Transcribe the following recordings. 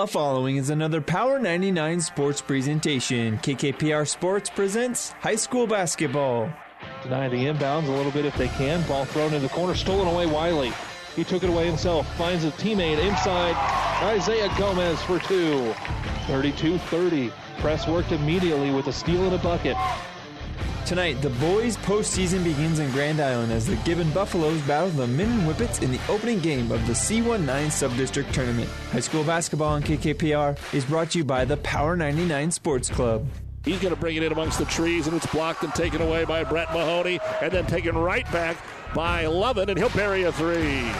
The following is another Power 99 sports presentation. KKPR Sports presents high school basketball. Deny the inbounds a little bit if they can. Ball thrown in the corner, stolen away. Wiley. He took it away himself. Finds a teammate inside. Isaiah Gomez for two. 32-30. Press worked immediately with a steal and a bucket. Tonight, the boys' postseason begins in Grand Island as the Gibbon Buffaloes battle the Minden Whippets in the opening game of the C19 Subdistrict Tournament. High school basketball on KKPR is brought to you by the Power 99 Sports Club. He's going to bring it in amongst the trees, and it's blocked and taken away by Brett Mahoney, and then taken right back by Levin, and he'll bury a three.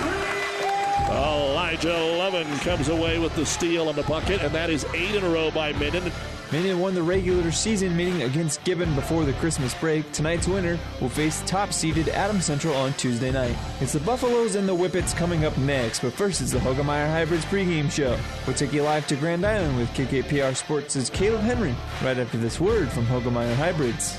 Elijah Levin comes away with the steal on the bucket, and that is 8 in a row by Minden. Minden won the regular season meeting against Gibbon before the Christmas break. Tonight's winner will face top-seeded Adams Central on Tuesday night. It's the Buffaloes and the Whippets coming up next, but first is the Hoegemeyer Hybrids pregame show. We'll take you live to Grand Island with KKPR Sports' Caleb Henry right after this word from Hoegemeyer Hybrids.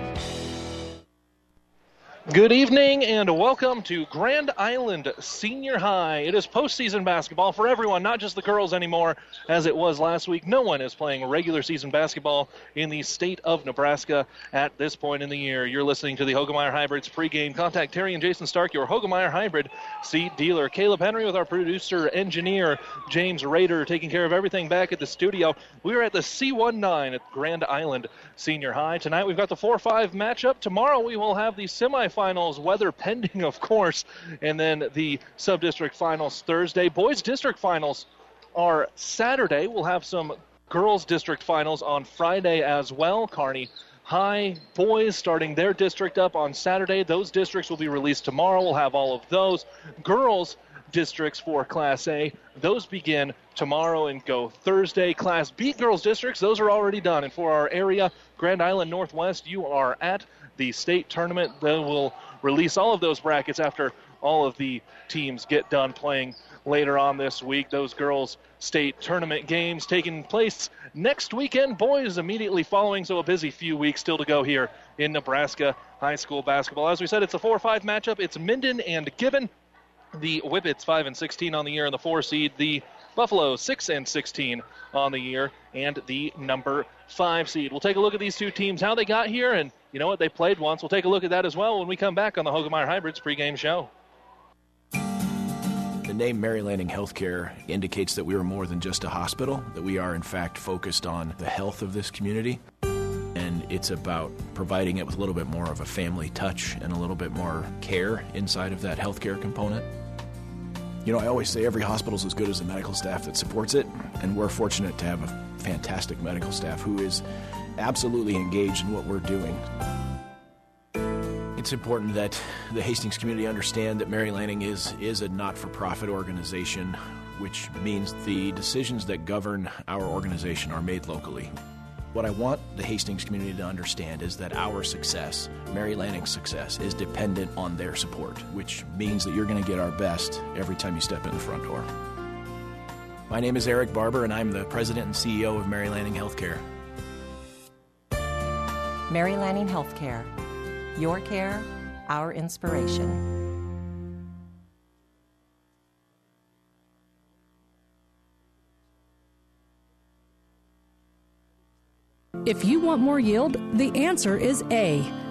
Good evening and welcome to Grand Island Senior High. It is postseason basketball for everyone, not just the girls anymore, as it was last week. No one is playing regular season basketball in the state of Nebraska at this point in the year. You're listening to the Hoegemeyer Hybrids pregame. Contact Terry and Jason Stark, your Hoegemeyer Hybrid seed dealer. Caleb Henry with our producer, engineer, James Rader, taking care of everything back at the studio. We are at the C19 at Grand Island Senior High. Tonight we've got the 4-5 matchup. Tomorrow we will have the semifinals, weather pending, of course, and then the sub-district finals Thursday. Boys district finals are Saturday. We'll have some girls district finals on Friday as well. Kearney High boys starting their district up on Saturday. Those districts will be released tomorrow. We'll have all of those. Girls districts for Class A, those begin tomorrow and go Thursday. Class B girls districts, those are already done. And for our area, Grand Island Northwest, you are at the state tournament. They will release all of those brackets after all of the teams get done playing later on this week. Those girls state tournament games taking place next weekend. Boys immediately following, so a busy few weeks still to go here in Nebraska high school basketball. As we said, it's a 4-5 matchup. It's Minden and Gibbon. The Whippets 5-16 on the year in the 4 seed. The Buffaloes 6-16 on the year and the number 5 seed. We'll take a look at these two teams, how they got here, and you know what, they played once. We'll take a look at that as well when we come back on the Hoegemeyer Hybrids pregame show. The name Mary Lanning Healthcare indicates that we are more than just a hospital, that we are in fact focused on the health of this community. And it's about providing it with a little bit more of a family touch and a little bit more care inside of that healthcare component. You know, I always say every hospital is as good as the medical staff that supports it, and we're fortunate to have a fantastic medical staff who is absolutely engaged in what we're doing. It's important that the Hastings community understand that Mary Lanning is a not-for-profit organization, which means the decisions that govern our organization are made locally. What I want the Hastings community to understand is that our success, Mary Lanning's success, is dependent on their support, which means that you're going to get our best every time you step in the front door. My name is Eric Barber, and I'm the president and CEO of Mary Lanning Healthcare. Mary Lanning Healthcare. Your care, our inspiration. If you want more yield, the answer is A.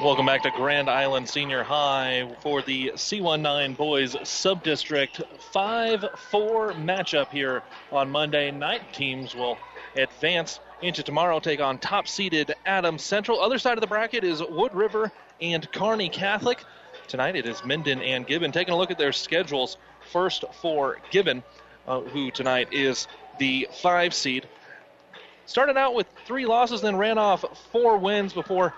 Welcome back to Grand Island Senior High for the C19 Boys Subdistrict 5-4 matchup here on Monday night. Teams will advance into tomorrow, take on top-seeded Adams Central. Other side of the bracket is Wood River and Kearney Catholic. Tonight it is Minden and Gibbon. Taking a look at their schedules, first for Gibbon, who tonight is the 5 seed. Started out with 3 losses, then ran off 4 wins before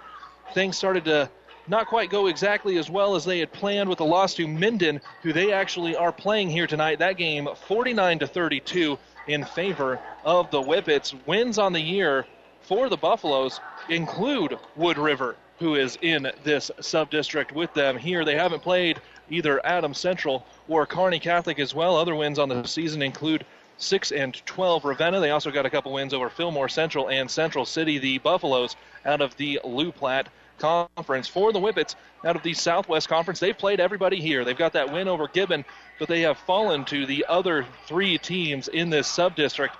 things started to not quite go exactly as well as they had planned with the loss to Minden, who they actually are playing here tonight. That game, 49-32 in favor of the Whippets. Wins on the year for the Buffaloes include Wood River, who is in this sub-district with them here. They haven't played either Adams Central or Kearney Catholic as well. Other wins on the season include 6-12 Ravenna. They also got a couple wins over Fillmore Central and Central City. The Buffaloes out of the Lou Platte Conference. For the Whippets out of the Southwest Conference, they've played everybody here. They've got that win over Gibbon, but they have fallen to the other 3 teams in this sub-district,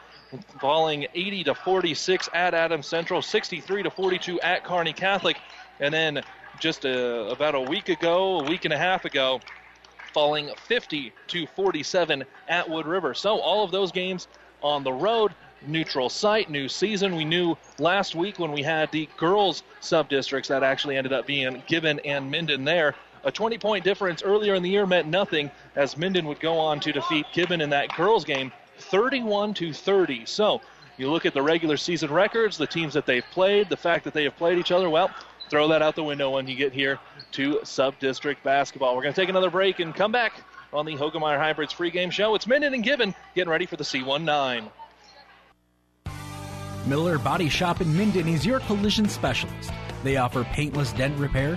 falling 80-46 at Adams Central, 63-42 at Kearney Catholic, and then just about a week and a half ago, falling 50-47 at Wood River. So all of those games on the road, neutral site, new season. We knew last week when we had the girls' sub-districts that actually ended up being Gibbon and Minden there. A 20-point difference earlier in the year meant nothing, as Minden would go on to defeat Gibbon in that girls' game 31-30. So you look at the regular season records, the teams that they've played, the fact that they have played each other, well, throw that out the window when you get here to sub-district basketball. We're going to take another break and come back on the Hoegemeyer Hybrids pregame show. It's Minden and Gibbon getting ready for the C19. Miller Body Shop in Minden is your collision specialist. They offer paintless dent repair,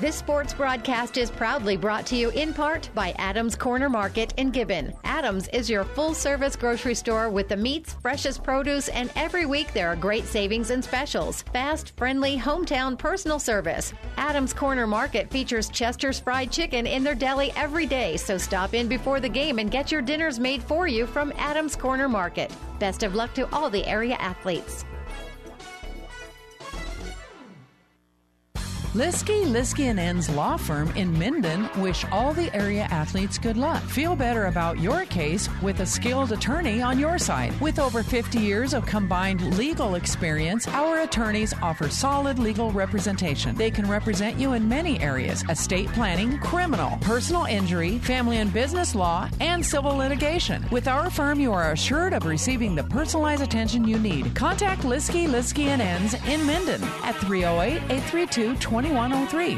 This sports broadcast is proudly brought to you in part by Adams Corner Market in Gibbon. Adams is your full-service grocery store with the meats, freshest produce, and every week there are great savings and specials. Fast, friendly, hometown personal service. Adams Corner Market features Chester's fried chicken in their deli every day, so stop in before the game and get your dinners made for you from Adams Corner Market. Best of luck to all the area athletes. Liskey & Ends Law Firm in Minden wish all the area athletes good luck. Feel better about your case with a skilled attorney on your side. With over 50 years of combined legal experience, our attorneys offer solid legal representation. They can represent you in many areas: estate planning, criminal, personal injury, family and business law, and civil litigation. With our firm, you are assured of receiving the personalized attention you need. Contact Liskey & Ends in Minden at 308-832-2103. People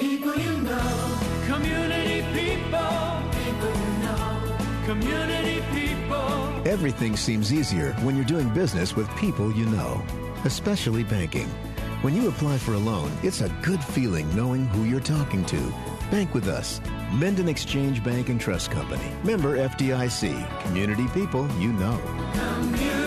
you know, community people you know, community people. Everything seems easier when you're doing business with people you know, especially banking. When you apply for a loan, it's a good feeling knowing who you're talking to. Bank with us. Minden Exchange Bank and Trust Company. Member FDIC. Community people you know. Community people.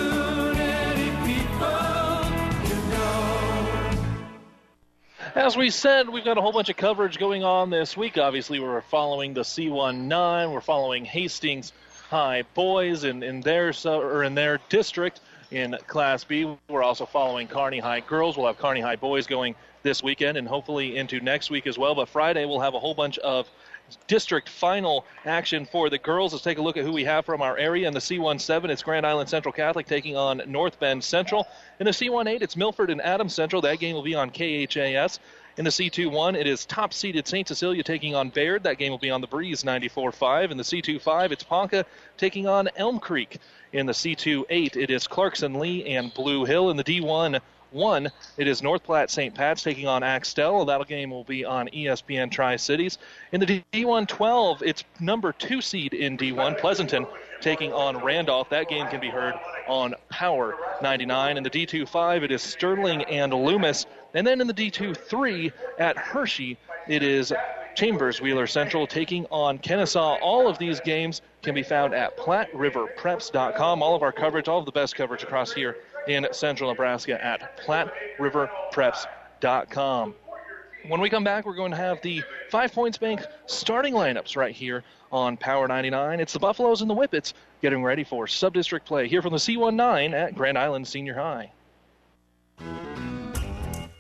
As we said, we've got a whole bunch of coverage going on this week. Obviously, we're following the C19. We're following Hastings High Boys in their district in Class B. We're also following Kearney High Girls. We'll have Kearney High Boys going this weekend and hopefully into next week as well. But Friday, we'll have a whole bunch of district final action for the girls. Let's take a look at who we have from our area. In the C17, it's Grand Island Central Catholic taking on North Bend Central. In the C18, it's Milford and Adams Central. That game will be on KHAS. In the C21, it is top-seeded St. Cecilia taking on Baird. That game will be on the breeze, 94-5. In the C25, it's Ponca taking on Elm Creek. In the C28, it is Clarkson Lee and Blue Hill. In the D1, it is North Platte St. Pat's taking on Axtell. That game will be on ESPN Tri-Cities. In the D1-12, it's number 2 seed in D1, Pleasanton, taking on Randolph. That game can be heard on Power 99. In the D2-5, it is Sterling and Loomis. And then in the D2-3 at Hershey, it is Chambers Wheeler Central taking on Kennesaw. All of these games can be found at PlatteRiverPreps.com. All of our coverage, all of the best coverage across here in Central Nebraska at PlatteRiverPreps.com. When we come back, we're going to have the 5 Points Bank starting lineups right here on Power 99. It's the Buffaloes and the Whippets getting ready for sub-district play here from the C19 at Grand Island Senior High.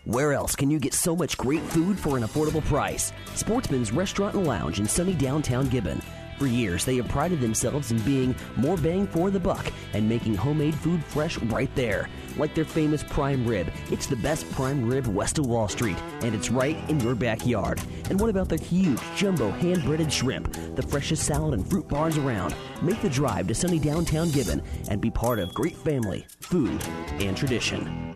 Where else can you get so much great food for an affordable price? Sportsman's Restaurant and Lounge in sunny downtown Gibbon. For years, they have prided themselves in being more bang for the buck and making homemade food fresh right there. Like their famous prime rib, it's the best prime rib west of Wall Street, and it's right in your backyard. And what about their huge jumbo hand-breaded shrimp, the freshest salad and fruit bars around? Make the drive to sunny downtown Gibbon and be part of great family, food, and tradition.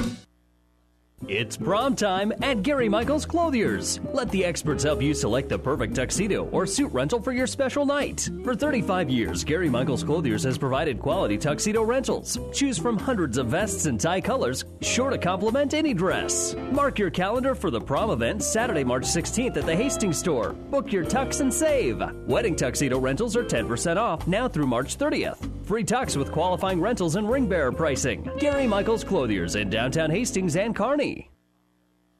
It's prom time at Gary Michaels Clothiers. Let the experts help you select the perfect tuxedo or suit rental for your special night. For 35 years, Gary Michaels Clothiers has provided quality tuxedo rentals. Choose from hundreds of vests and tie colors, sure to complement any dress. Mark your calendar for the prom event Saturday, March 16th at the Hastings store. Book your tux and save. Wedding tuxedo rentals are 10% off now through March 30th. Free tux with qualifying rentals and ring bearer pricing. Gary Michaels Clothiers in downtown Hastings and Kearney.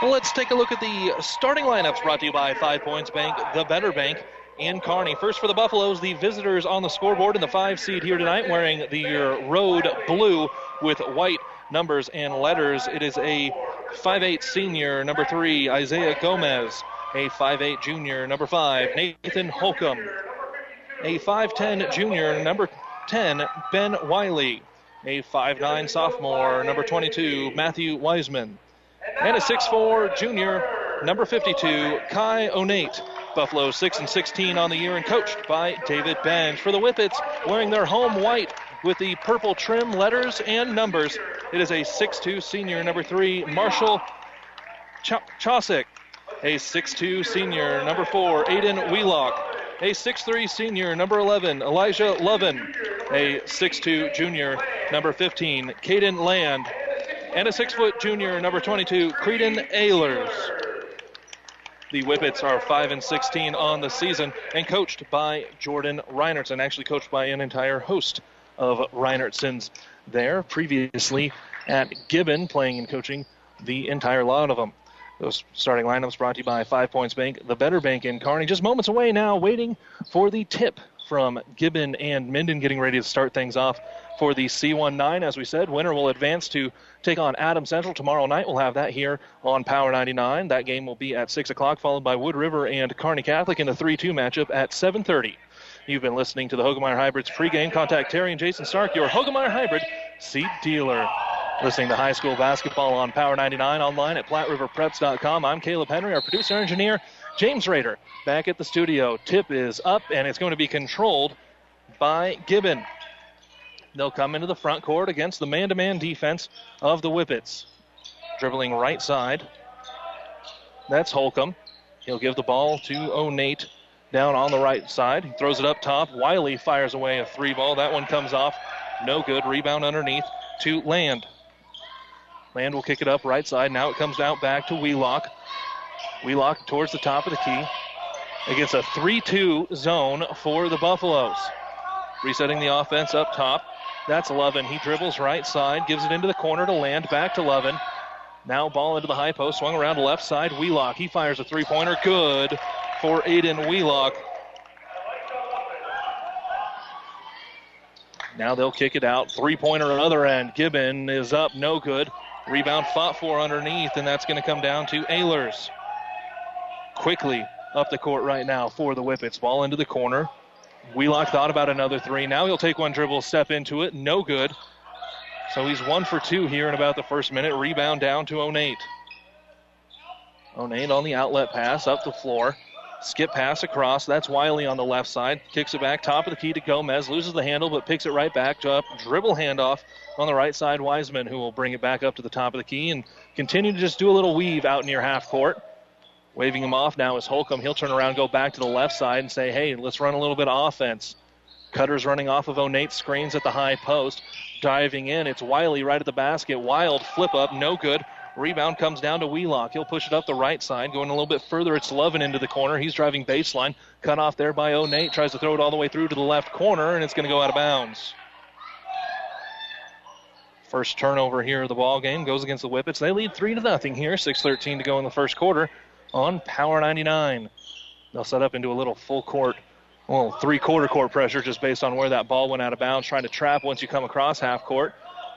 Let's take a look at the starting lineups brought to you by 5 Points Bank, the better bank in Kearney. First for the Buffaloes, the visitors on the scoreboard in the 5 seed here tonight, wearing the road blue with white numbers and letters. It is a 5'8 senior, number 3, Isaiah Gomez. A 5'8 junior, number 5, Nathan Holcomb. A 5'10 junior, number 10, Ben Wiley. A 5'9 sophomore, number 22, Matthew Wiseman. and a 6'4 junior, number 52, Kai Onate. Buffalo 6-16 on the year and coached by David Bench. For the Whippets, wearing their home white with the purple trim, letters, and numbers, it is a 6'2 senior, number 3, Marshall Chosek. A 6'2 senior, number 4, Aiden Wheelock. A 6'3 senior, number 11, Elijah Lovin. A 6'2 junior, number 15, Caden Land. And a 6' junior, number 22, Creedon Ehlers. The Whippets are 5-16 on the season and coached by Jordan Reinertsen, actually coached by an entire host of Reinertsens there, previously at Gibbon, playing and coaching the entire lot of them. Those starting lineups brought to you by 5 Points Bank, the better bank in Kearney. Just moments away now, waiting for the tip from Gibbon and Minden, getting ready to start things off for the C19. As we said, winner will advance to take on Adams Central tomorrow night. We'll have that here on Power 99. That game will be at 6 o'clock, followed by Wood River and Kearney Catholic in a 3-2 matchup at 7:30. You've been listening to the Hoegemeyer Hybrids pregame. Contact Terry and Jason Stark, your Hoegemeyer Hybrid seed dealer. Listening to high school basketball on Power 99, online at PlatteRiverPreps.com. I'm Caleb Henry, our producer and engineer, James Rader, back at the studio. Tip is up, and it's going to be controlled by Gibbon. They'll come into the front court against the man-to-man defense of the Whippets. Dribbling right side. That's Holcomb. He'll give the ball to Onate down on the right side. He throws it up top. Wiley fires away a three ball. That one comes off. No good. Rebound underneath to Land. Land will kick it up right side. Now it comes out back to Wheelock. Wheelock towards the top of the key. Against a 3-2 zone for the Buffaloes. Resetting the offense up top. That's Lovin. He dribbles right side, gives it into the corner to Land, back to Lovin. Now ball into the high post, swung around to left side. Wheelock, he fires a three-pointer. Good for Aiden Wheelock. Now they'll kick it out. Three-pointer on the other end. Gibbon is up, no good. Rebound fought for underneath, and that's going to come down to Ehlers. Quickly up the court right now for the Whippets. Ball into the corner. Wheelock thought about another three. Now he'll take one dribble, step into it. No good. So he's 1 for 2 here in about the first minute. Rebound down to Onate. Onate on the outlet pass, up the floor. Skip pass across. That's Wiley on the left side. Kicks it back, top of the key to Gomez. Loses the handle, but picks it right back up. Dribble handoff on the right side. Wiseman, who will bring it back up to the top of the key and continue to just do a little weave out near half court. Waving him off now is Holcomb. He'll turn around, go back to the left side and say, hey, let's run a little bit of offense. Cutter's running off of Onate's screens at the high post. Diving in, it's Wiley right at the basket. Wild flip up, no good. Rebound comes down to Wheelock. He'll push it up the right side. Going a little bit further, it's Lovin into the corner. He's driving baseline. Cut off there by Onate. Tries to throw it all the way through to the left corner, and it's going to go out of bounds. First turnover here of the ball game goes against the Whippets. They lead 3-0 here. 6:13 to go in the first quarter. On Power 99. They'll set up into a little full court, well, three-quarter court pressure just based on where that ball went out of bounds, trying to trap once you come across half court.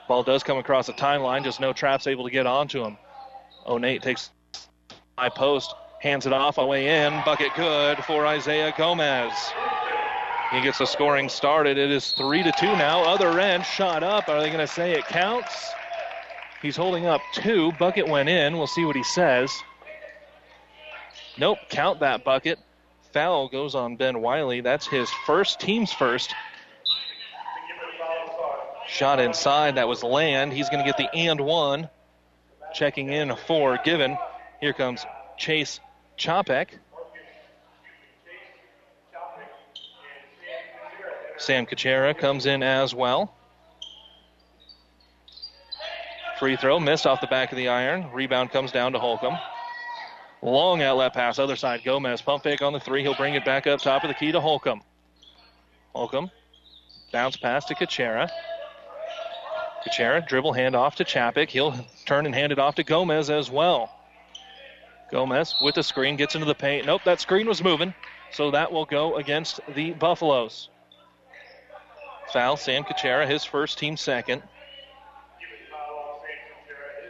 Ball does come across the timeline, just no traps able to get onto him. Onate takes high post, hands it off, away in, bucket good for Isaiah Gomez. He gets the scoring started. It is 3-2 now. Other end, shot up. Are they going to say it counts? He's holding up two. Bucket went in. We'll see what he says. Nope, count that bucket. Foul goes on Ben Wiley. That's his first, team's first. Shot inside, that was Land. He's going to get the and one. Checking in for Given. Here comes Chase Chopek. Sam Kachera comes in as well. Free throw, missed off the back of the iron. Rebound comes down to Holcomb. Long outlet pass, other side, Gomez. Pump fake on the three. He'll bring it back up top of the key to Holcomb. Holcomb, bounce pass to Kachera. Kachera, dribble handoff to Chapik. He'll turn and hand it off to Gomez as well. Gomez with the screen, gets into the paint. Nope, that screen was moving, so that will go against the Buffaloes. Foul, Sam Kachera, his first, team second.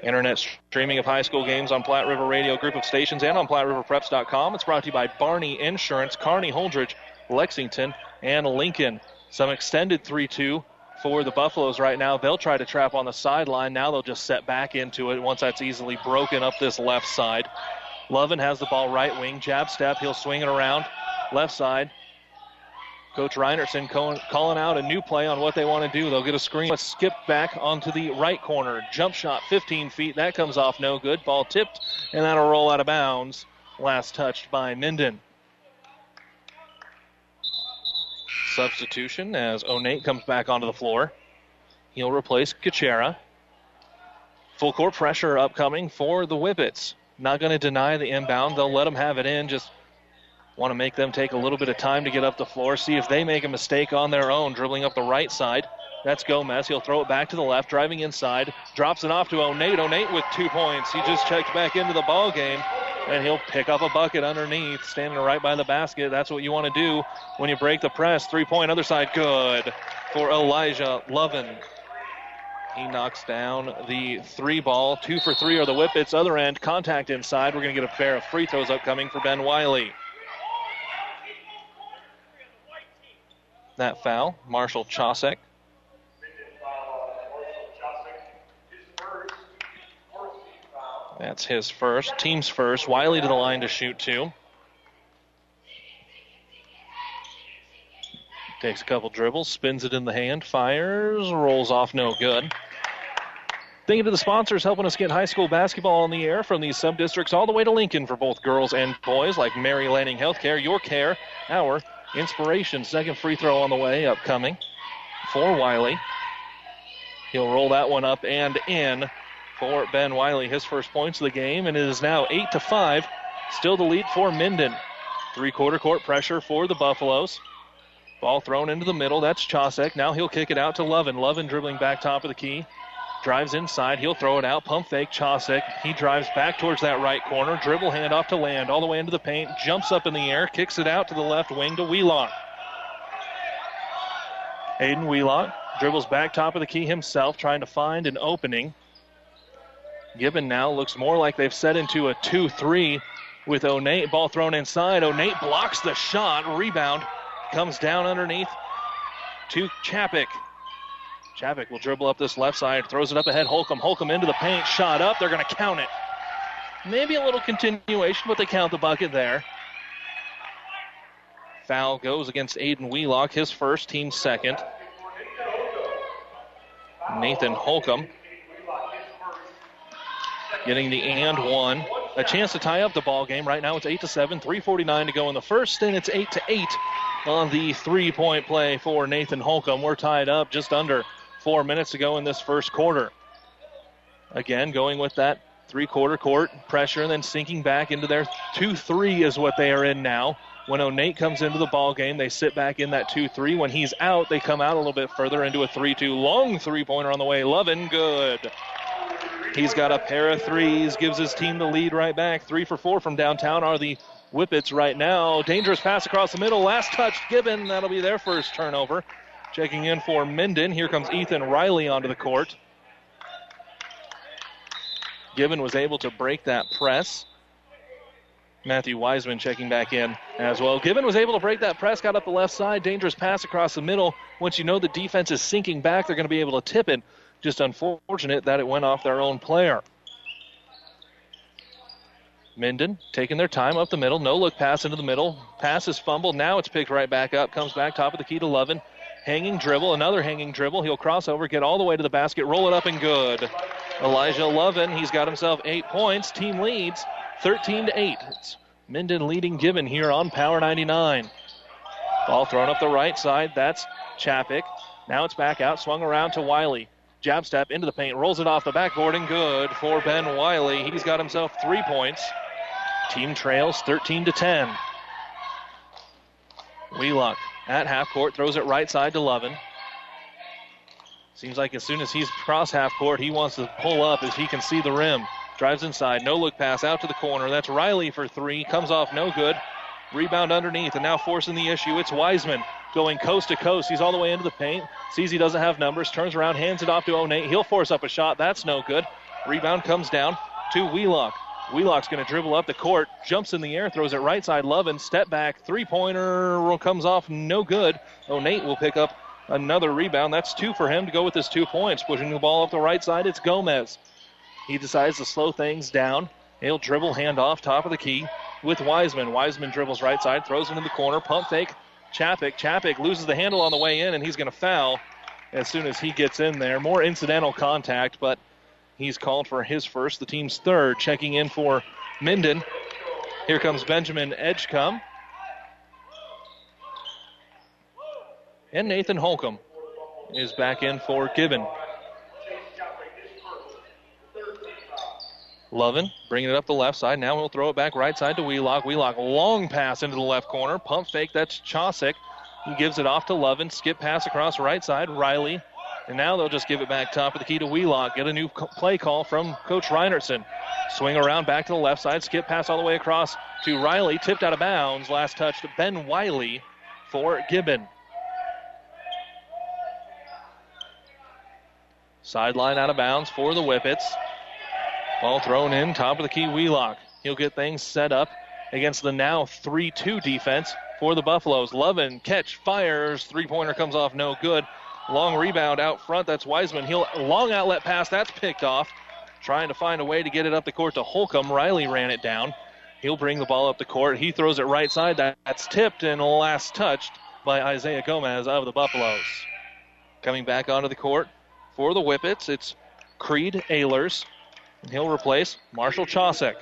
Internet streaming of high school games on Platte River Radio group of stations and on PlatteRiverPreps.com. It's brought to you by Barney Insurance, Kearney, Holdridge, Lexington, and Lincoln. Some extended 3-2 for the Buffaloes right now. They'll try to trap on the sideline. Now they'll just set back into it once that's easily broken up this left side. Lovin has the ball right wing. Jab step. He'll swing it around. Left side. Coach Reinertsen calling out a new play on what they want to do. They'll get a screen. Let's skip back onto the right corner. Jump shot 15 feet. That comes off no good. Ball tipped, and that'll roll out of bounds. Last touched by Minden. Substitution as Onate comes back onto the floor. He'll replace Kuchera. Full court pressure upcoming for the Whippets. Not going to deny the inbound. They'll let them have it in. Just want to make them take a little bit of time to get up the floor, see if they make a mistake on their own, dribbling up the right side. That's Gomez. He'll throw it back to the left, driving inside, drops it off to Onate. Onate with 2 points. He just checked back into the ball game, and he'll pick up a bucket underneath, standing right by the basket. That's what you want to do when you break the press. 3-point, other side, good for Elijah Lovin. He knocks down the three ball. 2 for 3 are the Whippets. Other end, contact inside. We're going to get a pair of free throws upcoming for Ben Wiley. That foul, Marshall Chosek. That's his first. Team's first. Wiley to the line to shoot two. Takes a couple dribbles, spins it in the hand, fires, rolls off no good. Thank you to the sponsors helping us get high school basketball on the air from these sub-districts all the way to Lincoln for both girls and boys, like Mary Lanning Healthcare, your care, our inspiration. Second free throw on the way, upcoming for Wiley. He'll roll that one up and in for Ben Wiley, his first points of the game, and it is now 8-5. Still the lead for Minden. Three-quarter court pressure for the Buffaloes. Ball thrown into the middle. That's Chosek. Now he'll kick it out to Lovin. Lovin dribbling back top of the key. Drives inside. He'll throw it out. Pump fake Chosek. He drives back towards that right corner. Dribble handoff to Land. All the way into the paint. Jumps up in the air. Kicks it out to the left wing to Wheelock. Aiden Wheelock dribbles back top of the key himself, trying to find an opening. Gibbon now looks more like they've set into a 2-3 with Onate. Ball thrown inside. Onate blocks the shot. Rebound comes down underneath to Chapik. Chapik will dribble up this left side, throws it up ahead. Holcomb. Holcomb into the paint. Shot up. They're going to count it. Maybe a little continuation, but they count the bucket there. Foul goes against Aiden Wheelock. His first, team second. Nathan Holcomb getting the and one. A chance to tie up the ball game. Right now it's 8-7, 3:49 to go in the first, and it's 8-8 on the three-point play for Nathan Holcomb. We're tied up just under 4 minutes to go in this first quarter. Again, going with that three-quarter court pressure and then sinking back into their 2-3 is what they are in now. When Onate comes into the ball game, they sit back in that 2-3. When he's out, they come out a little bit further into a 3-2. Long three-pointer on the way. Lovin, good. He's got a pair of threes, gives his team the lead right back. 3 for 4 from downtown are the Whippets right now. Dangerous pass across the middle. Last touch, Gibbon. That'll be their first turnover. Checking in for Minden. Here comes Ethan Riley onto the court. Gibbon was able to break that press. Matthew Wiseman checking back in as well. Gibbon was able to break that press, got up the left side. Dangerous pass across the middle. Once you know the defense is sinking back, they're going to be able to tip it. Just unfortunate that it went off their own player. Minden taking their time up the middle. No-look pass into the middle. Pass is fumbled. Now it's picked right back up. Comes back top of the key to Lovin. Hanging dribble. Another hanging dribble. He'll cross over, get all the way to the basket, roll it up, and good. Elijah Lovin, he's got himself 8 points. Team leads 13-8. It's Minden leading Gibbon here on Power 99. Ball thrown up the right side. That's Chapik. Now it's back out. Swung around to Wiley. Jab step into the paint, rolls it off the backboard, and good for Ben Wiley. He's got himself 3 points. Team trails 13-10. Wheelock at half court, throws it right side to Lovin. Seems like as soon as he's across half court, he wants to pull up as he can see the rim. Drives inside, no-look pass out to the corner. That's Riley for three, comes off no good. Rebound underneath, and now forcing the issue. It's Wiseman. Going coast to coast. He's all the way into the paint. Sees he doesn't have numbers. Turns around, hands it off to Onate. He'll force up a shot. That's no good. Rebound comes down to Wheelock. Wheelock's going to dribble up the court. Jumps in the air. Throws it right side. Lovin. Step back. Three-pointer comes off. No good. Onate will pick up Another rebound. That's two for him to go with his 2 points. Pushing the ball up the right side, it's Gomez. He decides to slow things down. He'll dribble, hand off, top of the key with Wiseman. Wiseman dribbles right side, throws him in the corner. Pump fake, Chapik. Chapik loses the handle on the way in, and he's going to foul as soon as he gets in there. More incidental contact, but he's called for his first, the team's third. Checking in for Minden, here comes Benjamin Edgecombe. And Nathan Holcomb is back in for Gibbon. Lovin bringing it up the left side. Now he'll throw it back right side to Wheelock. Wheelock, long pass into the left corner. Pump fake, that's Chosik. He gives it off to Lovin. Skip pass across right side, Riley. And now they'll just give it back top of the key to Wheelock. Get a new play call from Coach Reinertsen. Swing around back to the left side. Skip pass all the way across to Riley. Tipped out of bounds. Last touch to Ben Wiley for Gibbon. Sideline out of bounds for the Whippets. Ball thrown in, top of the key, Wheelock. He'll get things set up against the now 3-2 defense for the Buffaloes. Lovin, catch, fires, three-pointer comes off, no good. Long rebound out front, that's Wiseman. He'll long outlet pass, that's picked off. Trying to find a way to get it up the court to Holcomb. Riley ran it down. He'll bring the ball up the court. He throws it right side, that's tipped, and last touched by Isaiah Gomez of the Buffaloes. Coming back onto the court for the Whippets, it's Creed Ehlers. He'll replace Marshall Chosek.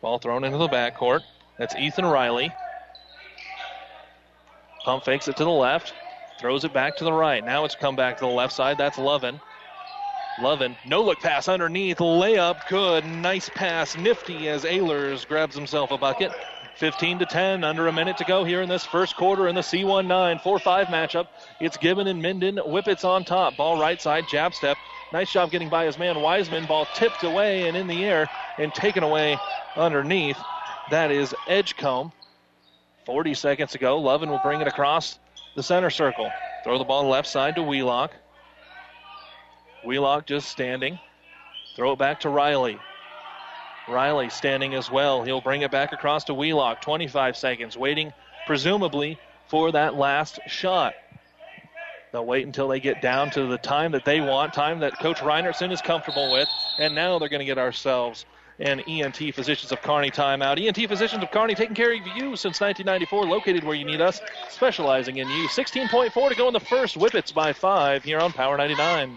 Ball thrown into the backcourt. That's Ethan Riley. Pump fakes it to the left. Throws it back to the right. Now it's come back to the left side. That's Lovin. Lovin, no-look pass underneath. Layup, good. Nice pass. Nifty as Ehlers grabs himself a bucket. 15-10, under a minute to go here in this first quarter in the C19 4-5 matchup. It's Gibbon and Minden. Whippets on top. Ball right side, jab step. Nice job getting by his man Wiseman. Ball tipped away and in the air and taken away underneath. That is Edgecombe. 40 seconds to go. Lovin will bring it across the center circle. Throw the ball left side to Wheelock. Wheelock just standing. Throw it back to Riley. Riley standing as well. He'll bring it back across to Wheelock. 25 seconds, waiting presumably for that last shot. They'll wait until they get down to the time that they want, time that Coach Reinertsen is comfortable with, and now they're going to get ourselves an ENT Physicians of Kearney timeout. ENT Physicians of Kearney taking care of you since 1994, located where you need us, specializing in you. 16.4 to go in the first. Whippets by 5 here on Power 99.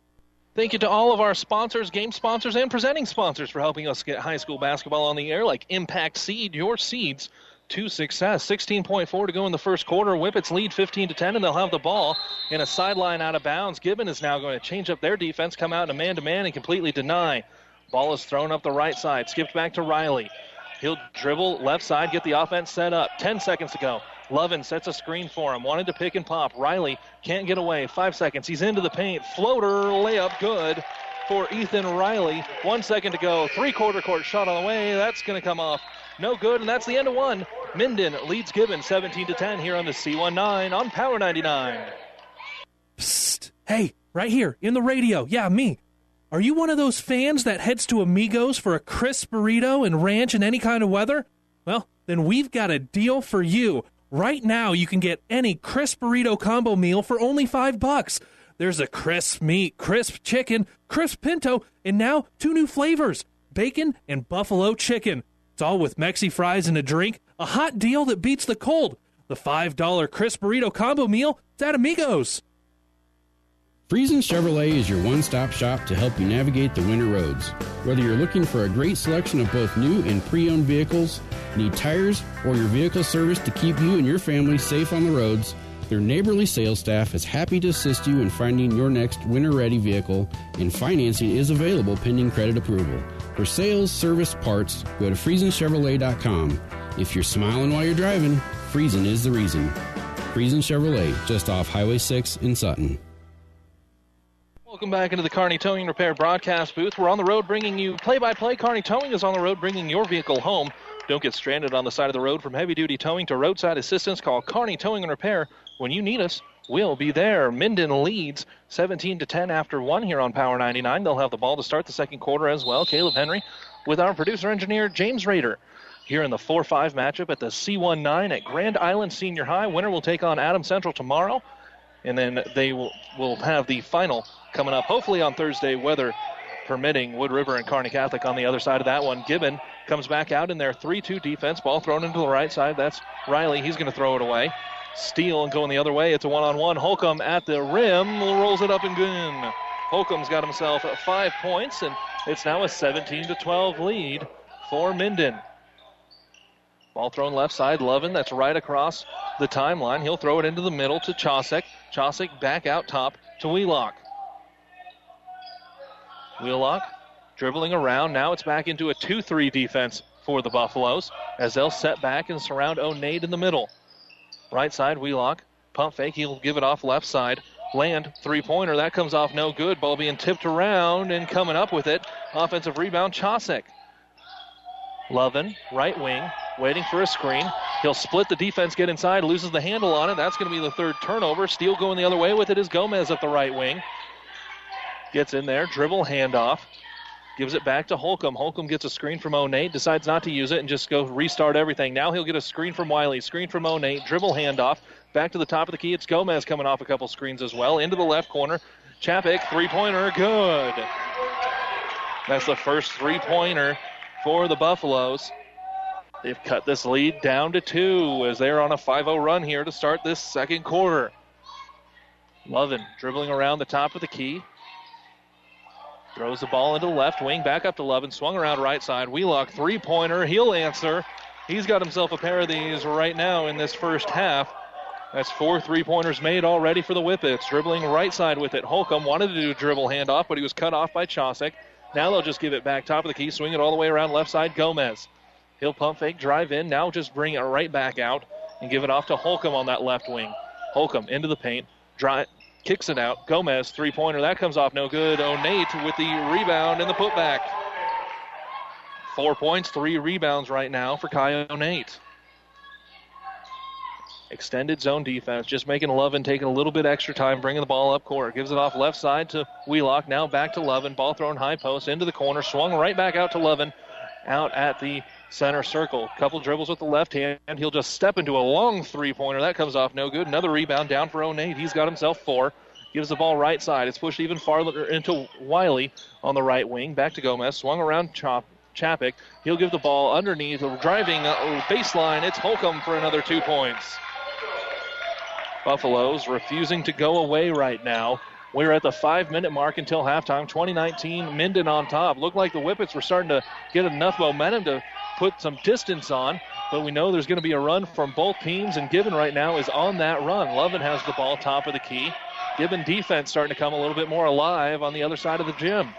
Thank you to all of our sponsors, game sponsors, and presenting sponsors for helping us get high school basketball on the air, like Impact Seed, your seeds to success. 16.4 to go in the first quarter. Whippets lead 15-10, and they'll have the ball in a sideline out of bounds. Gibbon is now going to change up their defense, come out in a man-to-man, and completely deny. Ball is thrown up the right side, skipped back to Riley. He'll dribble left side, get the offense set up. 10 seconds to go. Lovin sets a screen for him. Wanted to pick and pop. Riley can't get away. 5 seconds. He's into the paint. Floater layup good for Ethan Riley. 1 second to go. Three-quarter court shot on the way. That's going to come off. No good, and that's the end of one. Minden leads Gibbon 17-10 here on the C19 on Power 99. Psst. Hey, right here in the radio. Yeah, me. Are you one of those fans that heads to Amigos for a crisp burrito and ranch in any kind of weather? Well, then we've got a deal for you. Right now, you can get any crisp burrito combo meal for only $5. There's a crisp meat, crisp chicken, crisp pinto, and now 2 new flavors, bacon and buffalo chicken. It's all with Mexi fries and a drink, a hot deal that beats the cold. The $5 crisp burrito combo meal is at Amigos. Friesen Chevrolet is your one-stop shop to help you navigate the winter roads. Whether you're looking for a great selection of both new and pre-owned vehicles, need tires, or your vehicle service to keep you and your family safe on the roads, their neighborly sales staff is happy to assist you in finding your next winter-ready vehicle, and financing is available pending credit approval. For sales, service, parts, go to FriesenChevrolet.com. If you're smiling while you're driving, Friesen is the reason. Friesen Chevrolet, just off Highway 6 in Sutton. Welcome back into the Kearney Towing and Repair broadcast booth. We're on the road bringing you play-by-play. Kearney Towing is on the road bringing your vehicle home. Don't get stranded on the side of the road. From heavy-duty towing to roadside assistance, call Kearney Towing and Repair. When you need us, we'll be there. Minden leads 17-10 after 1 here on Power 99. They'll have the ball to start the second quarter as well. Caleb Henry with our producer-engineer James Rader. Here in the 4-5 matchup at the C19 at Grand Island Senior High. Winner will take on Adams Central tomorrow. And then they will have the final coming up, hopefully on Thursday, weather permitting. Wood River and Kearney Catholic on the other side of that one. Gibbon comes back out in their 3-2 defense. Ball thrown into the right side. That's Riley. He's going to throw it away. Steal and going the other way. It's a one-on-one. Holcomb at the rim. Rolls it up and good. Holcomb's got himself 5 points, and it's now a 17-12 lead for Minden. Ball thrown left side. Lovin, that's right across the timeline. He'll throw it into the middle to Chosek. Chosek back out top to Wheelock. Wheelock dribbling around. Now it's back into a 2-3 defense for the Buffaloes as they'll set back and surround Onade in the middle. Right side, Wheelock. Pump fake. He'll give it off left side. Land, three-pointer. That comes off no good. Ball being tipped around and coming up with it. Offensive rebound, Chosek. Lovin, right wing, waiting for a screen. He'll split the defense, get inside, loses the handle on it. That's going to be the third turnover. Steele going the other way with it is Gomez at the right wing. Gets in there, dribble, handoff. Gives it back to Holcomb. Holcomb gets a screen from Onate, decides not to use it and just go restart everything. Now he'll get a screen from Wiley, screen from Onate, dribble, handoff. Back to the top of the key. It's Gomez coming off a couple screens as well. Into the left corner. Chapik, three-pointer, good. That's the first three-pointer for the Buffaloes. They've cut this lead down to 2 as they're on a 5-0 run here to start this second quarter. Lovin dribbling around the top of the key. Throws the ball into the left wing, back up to Lovin, swung around right side. Wheelock, three-pointer, he'll answer. He's got himself a pair of these right now in this first half. That's 4 3-pointers made already for the Whippets. Dribbling right side with it. Holcomb wanted to do a dribble handoff, but he was cut off by Chosek. Now they'll just give it back, top of the key, swing it all the way around left side, Gomez. He'll pump fake, drive in, now just bring it right back out and give it off to Holcomb on that left wing. Holcomb into the paint, drive, kicks it out. Gomez, three-pointer, that comes off no good. Onate with the rebound and the putback. 4 points, 3 rebounds right now for Kai Onate. Extended zone defense, just making Lovin taking a little bit extra time, bringing the ball up court. Gives it off left side to Wheelock, now back to Lovin. Ball thrown high post, into the corner, swung right back out to Lovin, out at the center circle. Couple dribbles with the left hand, he'll just step into a long three-pointer. That comes off no good. Another rebound down for Onate. He's got himself 4. Gives the ball right side. It's pushed even farther into Wiley on the right wing. Back to Gomez, swung around Chapik. He'll give the ball underneath, driving baseline. It's Holcomb for another 2 points. Buffaloes refusing to go away right now. We're at the 5-minute mark until halftime. 2019, Minden on top. Looked like the Whippets were starting to get enough momentum to put some distance on, but we know there's going to be a run from both teams, and Gibbon right now is on that run. Lovin has the ball top of the key. Gibbon defense starting to come a little bit more alive on the other side of the gym.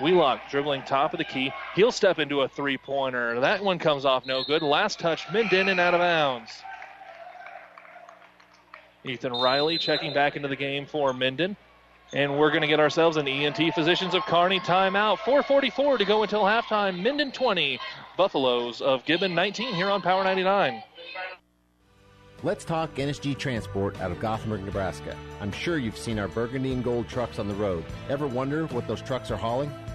Wheelock dribbling top of the key. He'll step into a three-pointer. That one comes off no good. Last touch, Minden and out of bounds. Ethan Riley checking back into the game for Minden. And we're going to get ourselves an ENT Physicians of Kearney timeout. 4:44 to go until halftime. Minden 20, Buffaloes of Gibbon 19 here on Power 99. Let's talk NSG Transport out of Gothenburg, Nebraska. I'm sure you've seen our burgundy and gold trucks on the road. Ever wonder what those trucks are hauling?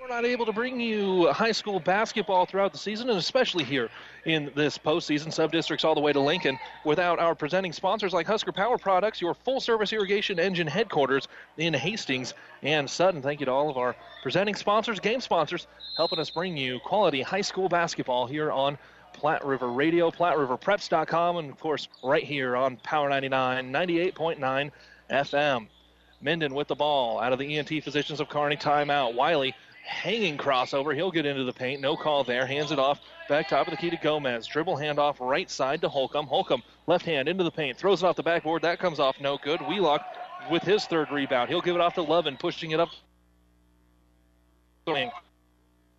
We're not able to bring you high school basketball throughout the season, and especially here in this postseason, sub-districts all the way to Lincoln, without our presenting sponsors like Husker Power Products, your full-service irrigation engine headquarters in Hastings and Sutton. Thank you to all of our presenting sponsors, game sponsors, helping us bring you quality high school basketball here on Platte River Radio, PlatteRiverPreps.com, and, of course, right here on Power 99, 98.9 FM. Minden with the ball out of the ENT Physicians of Kearney timeout. Wiley hanging crossover. He'll get into the paint. No call there. Hands it off. Back top of the key to Gomez. Dribble handoff right side to Holcomb. Holcomb left hand into the paint. Throws it off the backboard. That comes off no good. Wheelock with his third rebound. He'll give it off to Levin, pushing it up.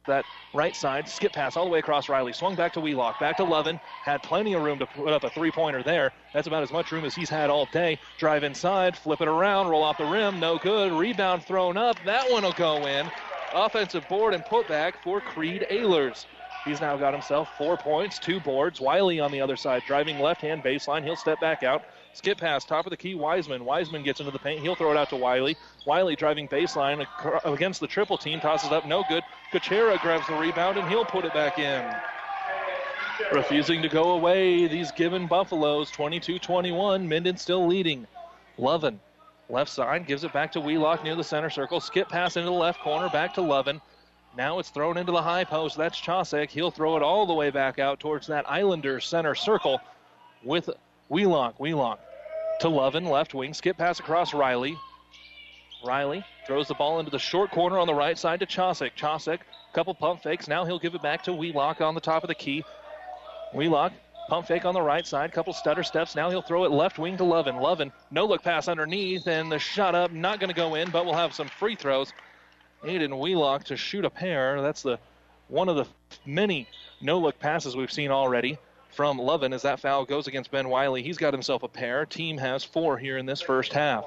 That right side, skip pass all the way across Riley. Swung back to Wheelock, back to Levin. Had plenty of room to put up a three-pointer there. That's about as much room as he's had all day. Drive inside, flip it around, roll off the rim. No good. Rebound thrown up. That one will go in. Offensive board and putback for Creed Ehlers. He's now got himself 4 points, 2 boards. Wiley on the other side, driving left-hand baseline. He'll step back out. Skip pass, top of the key, Wiseman. Wiseman gets into the paint. He'll throw it out to Wiley. Wiley driving baseline against the triple team. Tosses up, no good. Kuchera grabs the rebound, and he'll put it back in. Refusing to go away, these Gibbon Buffaloes, 22-21. Minden still leading. Lovin, left side, gives it back to Wheelock near the center circle. Skip pass into the left corner, back to Lovin. Now it's thrown into the high post. That's Chosek. He'll throw it all the way back out towards that Islander center circle with Wheelock. Wheelock to Lovin, left wing. Skip pass across Riley. Riley throws the ball into the short corner on the right side to Chosek. Chosek, couple pump fakes. Now he'll give it back to Wheelock on the top of the key. Wheelock, pump fake on the right side. Couple stutter steps. Now he'll throw it left wing to Lovin. Lovin, no-look pass underneath, and the shot up not going to go in, but we'll have some free throws. Aiden Wheelock to shoot a pair. That's the one of the many no-look passes we've seen already from Lovin as that foul goes against Ben Wiley. He's got himself a pair. Team has 4 here in this first half.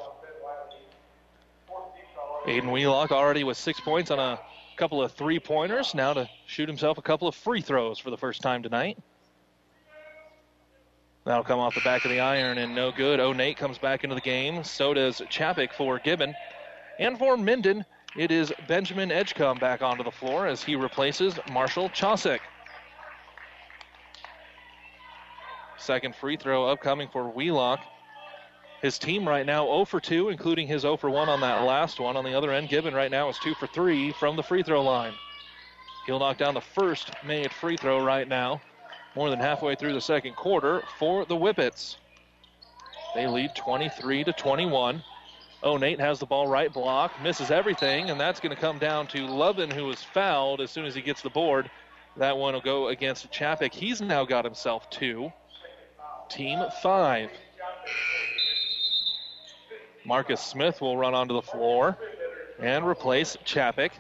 Aiden Wheelock already with 6 points on a couple of three-pointers. Now to shoot himself a couple of free throws for the first time tonight. That'll come off the back of the iron and no good. O'Nate comes back into the game. So does Chapik for Gibbon. And for Minden, it is Benjamin Edgecombe back onto the floor as he replaces Marshall Chosek. Second free throw upcoming for Wheelock. His team right now 0 for 2, including his 0 for 1 on that last one. On the other end, Gibbon right now is 2 for 3 from the free throw line. He'll knock down the first made free throw right now. More than halfway through the second quarter for the Whippets. They lead 23-21. O'Nate has the ball right block, misses everything, and that's going to come down to Lovin, who is fouled as soon as he gets the board. That one will go against Chapik. He's now got himself 2. Team 5. Marcus Smith will run onto the floor and replace Chapik.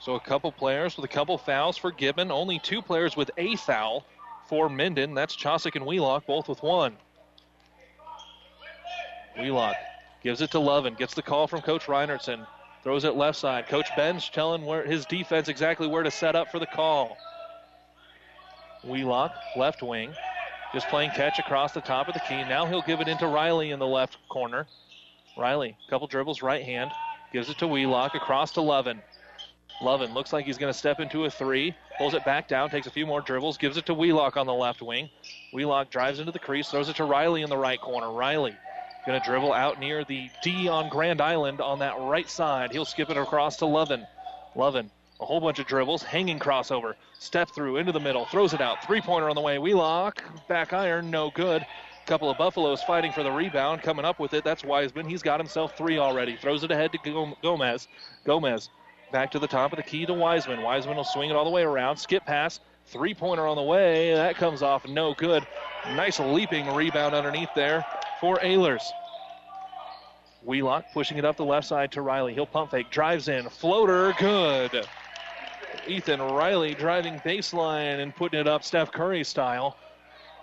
So a couple players with a couple fouls for Gibbon. Only 2 players with a foul for Minden. That's Chosek and Wheelock, both with 1. Wheelock gives it to Lovin. Gets the call from Coach Reinertsen. Throws it left side. Coach Bench telling where his defense exactly where to set up for the call. Wheelock, left wing. Just playing catch across the top of the key. Now he'll give it into Riley in the left corner. Riley, couple dribbles, right hand. Gives it to Wheelock, across to Lovin. Lovin looks like he's going to step into a 3. Pulls it back down, takes a few more dribbles. Gives it to Wheelock on the left wing. Wheelock drives into the crease. Throws it to Riley in the right corner. Riley going to dribble out near the D on Grand Island on that right side. He'll skip it across to Lovin. Lovin, a whole bunch of dribbles, hanging crossover. Step through into the middle, throws it out. Three-pointer on the way. Wheelock, back iron, no good. Couple of Buffaloes fighting for the rebound, coming up with it. That's Wiseman. He's got himself 3 already. Throws it ahead to Gomez. Gomez back to the top of the key to Wiseman. Wiseman will swing it all the way around. Skip pass. Three-pointer on the way. That comes off no good. Nice leaping rebound underneath there for Ehlers. Wheelock pushing it up the left side to Riley. He'll pump fake. Drives in. Floater. Good. Ethan Riley driving baseline and putting it up Steph Curry style.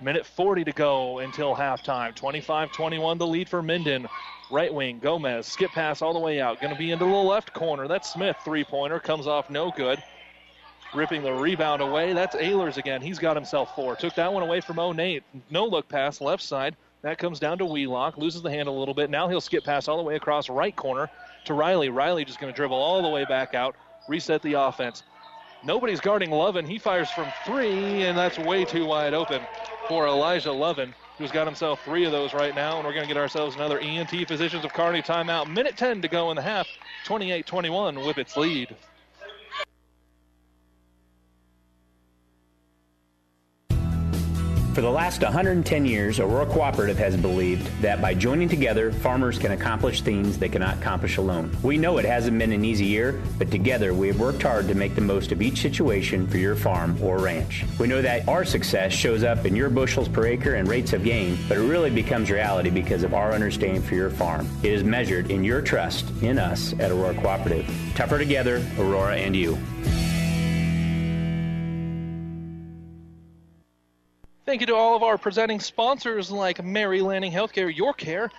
Minute 40 to go until halftime. 25-21 the lead for Minden. Right wing, Gomez. Skip pass all the way out. Going to be into the left corner. That's Smith. Three-pointer. Comes off no good. Ripping the rebound away. That's Ehlers again. He's got himself 4. Took that one away from O'Nate. No-look pass left side. That comes down to Wheelock. Loses the handle a little bit. Now he'll skip pass all the way across right corner to Riley. Riley just going to dribble all the way back out. Reset the offense. Nobody's guarding Lovin. He fires from 3, and that's way too wide open for Elijah Lovin, who's got himself 3 of those right now, and we're going to get ourselves another ENT Physicians of Kearney timeout. Minute 10 to go in the half. 28-21 with its lead. For the last 110 years, Aurora Cooperative has believed that by joining together, farmers can accomplish things they cannot accomplish alone. We know it hasn't been an easy year, but together we have worked hard to make the most of each situation for your farm or ranch. We know that our success shows up in your bushels per acre and rates of gain, but it really becomes reality because of our understanding for your farm. It is measured in your trust in us at Aurora Cooperative. Tougher together, Aurora and you. Thank you to all of our presenting sponsors like Mary Lanning Healthcare, your care,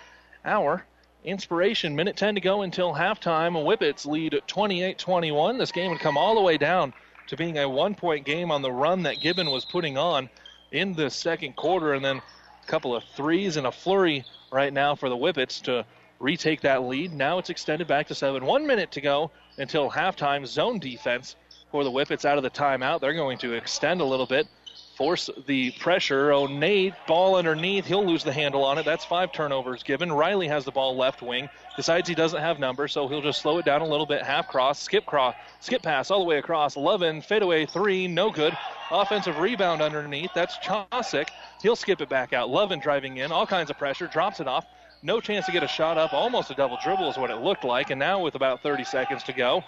our inspiration. Minute 10 to go until halftime. Whippets lead 28-21. This game would come all the way down to being a one-point game on the run that Gibbon was putting on in the second quarter. And then a couple of threes and a flurry right now for the Whippets to retake that lead. Now it's extended back to 7. 1 minute to go until halftime. Zone defense for the Whippets out of the timeout. They're going to extend a little bit. Force the pressure. O'Neill, ball underneath. He'll lose the handle on it. That's 5 turnovers given. Riley has the ball left wing. Decides he doesn't have number, so he'll just slow it down a little bit. Half cross, skip pass all the way across. Lovin, fadeaway three, no good. Offensive rebound underneath. That's Chosick. He'll skip it back out. Lovin driving in, all kinds of pressure, drops it off. No chance to get a shot up. Almost a double dribble is what it looked like. And now with about 30 seconds to go,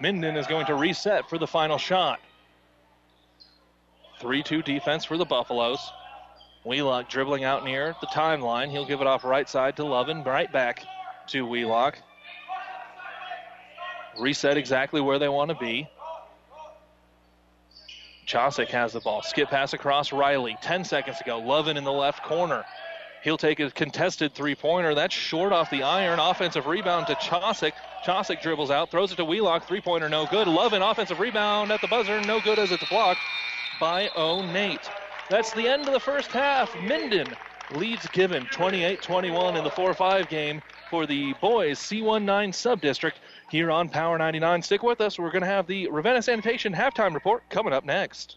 Minden is going to reset for the final shot. 3-2 defense for the Buffaloes. Wheelock dribbling out near the timeline. He'll give it off right side to Lovin. Right back to Wheelock. Reset exactly where they want to be. Chosick has the ball. Skip pass across Riley. 10 seconds to go. Lovin in the left corner. He'll take a contested three-pointer. That's short off the iron. Offensive rebound to Chosick. Chosick dribbles out. Throws it to Wheelock. Three-pointer no good. Lovin offensive rebound at the buzzer. No good as it's blocked by O'Nate. That's the end of the first half. Minden leads Gibbon 28-21 in the 4-5 game for the boys C19 Subdistrict here on Power 99. Stick with us. We're going to have the Ravenna Sanitation halftime report coming up next.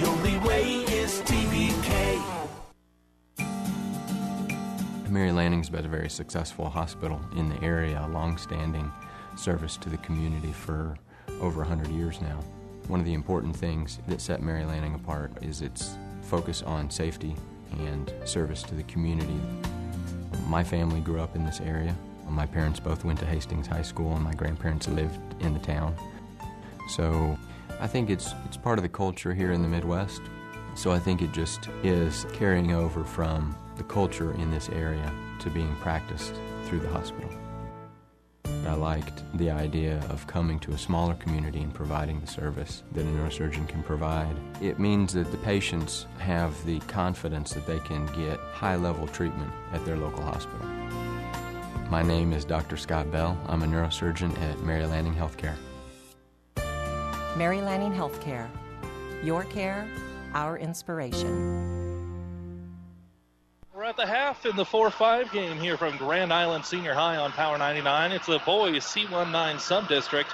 the only way is TBK. Mary Lanning's been a very successful hospital in the area, a long-standing service to the community for over 100 years now. One of the important things that set Mary Lanning apart is its focus on safety and service to the community. My family grew up in this area. My parents both went to Hastings High School, and my grandparents lived in the town. So I think it's part of the culture here in the Midwest. So I think it just is carrying over from the culture in this area to being practiced through the hospital. I liked the idea of coming to a smaller community and providing the service that a neurosurgeon can provide. It means that the patients have the confidence that they can get high-level treatment at their local hospital. My name is Dr. Scott Bell. I'm a neurosurgeon at Mary Lanning Healthcare. Mary Lanning Healthcare. Your care, our inspiration. We're at the half in the 4-5 game here from Grand Island Senior High on Power 99. It's the boys C19 Subdistrict,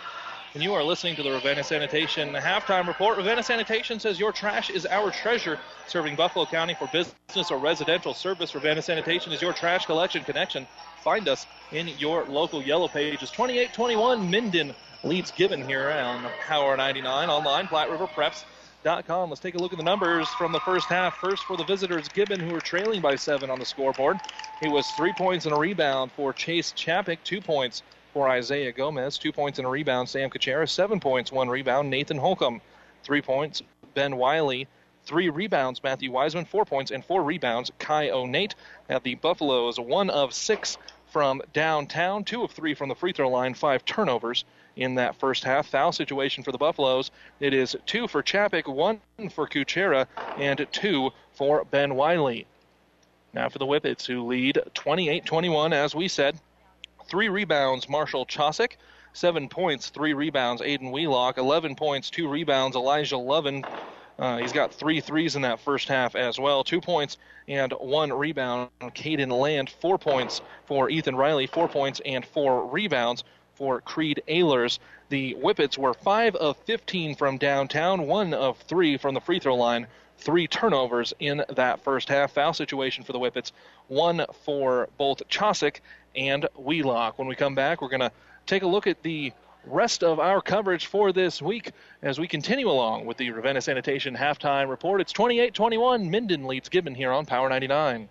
and you are listening to the Ravenna Sanitation halftime report. Ravenna Sanitation says your trash is our treasure. Serving Buffalo County for business or residential service, Ravenna Sanitation is your trash collection connection. Find us in your local yellow pages. 28-21 Minden leads given here on Power 99 online, PlatteRiverPreps.com. Let's take a look at the numbers from the first half. First for the visitors, Gibbon, who are trailing by 7 on the scoreboard. It was 3 points and a rebound for Chase Chappick, 2 points for Isaiah Gomez, 2 points and a rebound, Sam Kuchera, 7 points, 1 rebound, Nathan Holcomb, 3 points, Ben Wiley, 3 rebounds. Matthew Wiseman, 4 points and 4 rebounds. Kai O'Nate had the Buffaloes 1 of 6 from downtown, 2 of 3 from the free throw line, 5 turnovers in that first half. Foul situation for the Buffaloes. It is 2 for Chapik, 1 for Kuchera, and 2 for Ben Wiley. Now for the Whippets, who lead 28-21, as we said. 3 rebounds, Marshall Chosick. 7 points, 3 rebounds, Aiden Wheelock. 11 points, 2 rebounds, Elijah Lovin. He's got 3 threes in that first half as well. 2 points and 1 rebound, Caden Land. 4 points for Ethan Riley. 4 points and 4 rebounds for Creed Ehlers. The Whippets were 5 of 15 from downtown, 1 of 3 from the free throw line, 3 turnovers in that first half. Foul situation for the Whippets, 1 for both Chosick and Wheelock. When we come back, we're going to take a look at the rest of our coverage for this week as we continue along with the Ravenna Sanitation Halftime Report. It's 28-21. Minden leads Gibbon here on Power 99.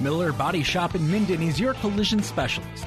Miller Body Shop in Minden is your collision specialist.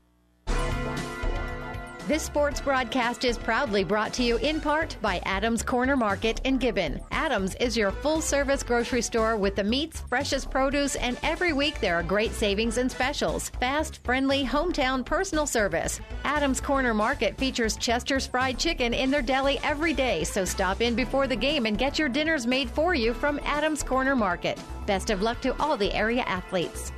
This sports broadcast is proudly brought to you in part by Adams Corner Market in Gibbon. Adams is your full-service grocery store with the meats, freshest produce, and every week there are great savings and specials. Fast, friendly, hometown personal service. Adams Corner Market features Chester's Fried Chicken in their deli every day, so stop in before the game and get your dinners made for you from Adams Corner Market. Best of luck to all the area athletes.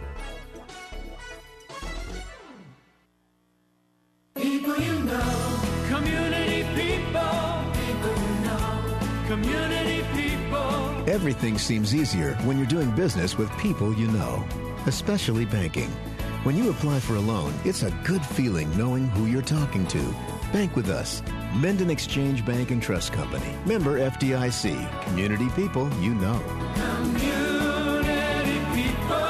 People you know, community people, people you know, community people. Everything seems easier when you're doing business with people you know, especially banking. When you apply for a loan, it's a good feeling knowing who you're talking to. Bank with us. Minden Exchange Bank and Trust Company. Member FDIC. Community people you know. Community people.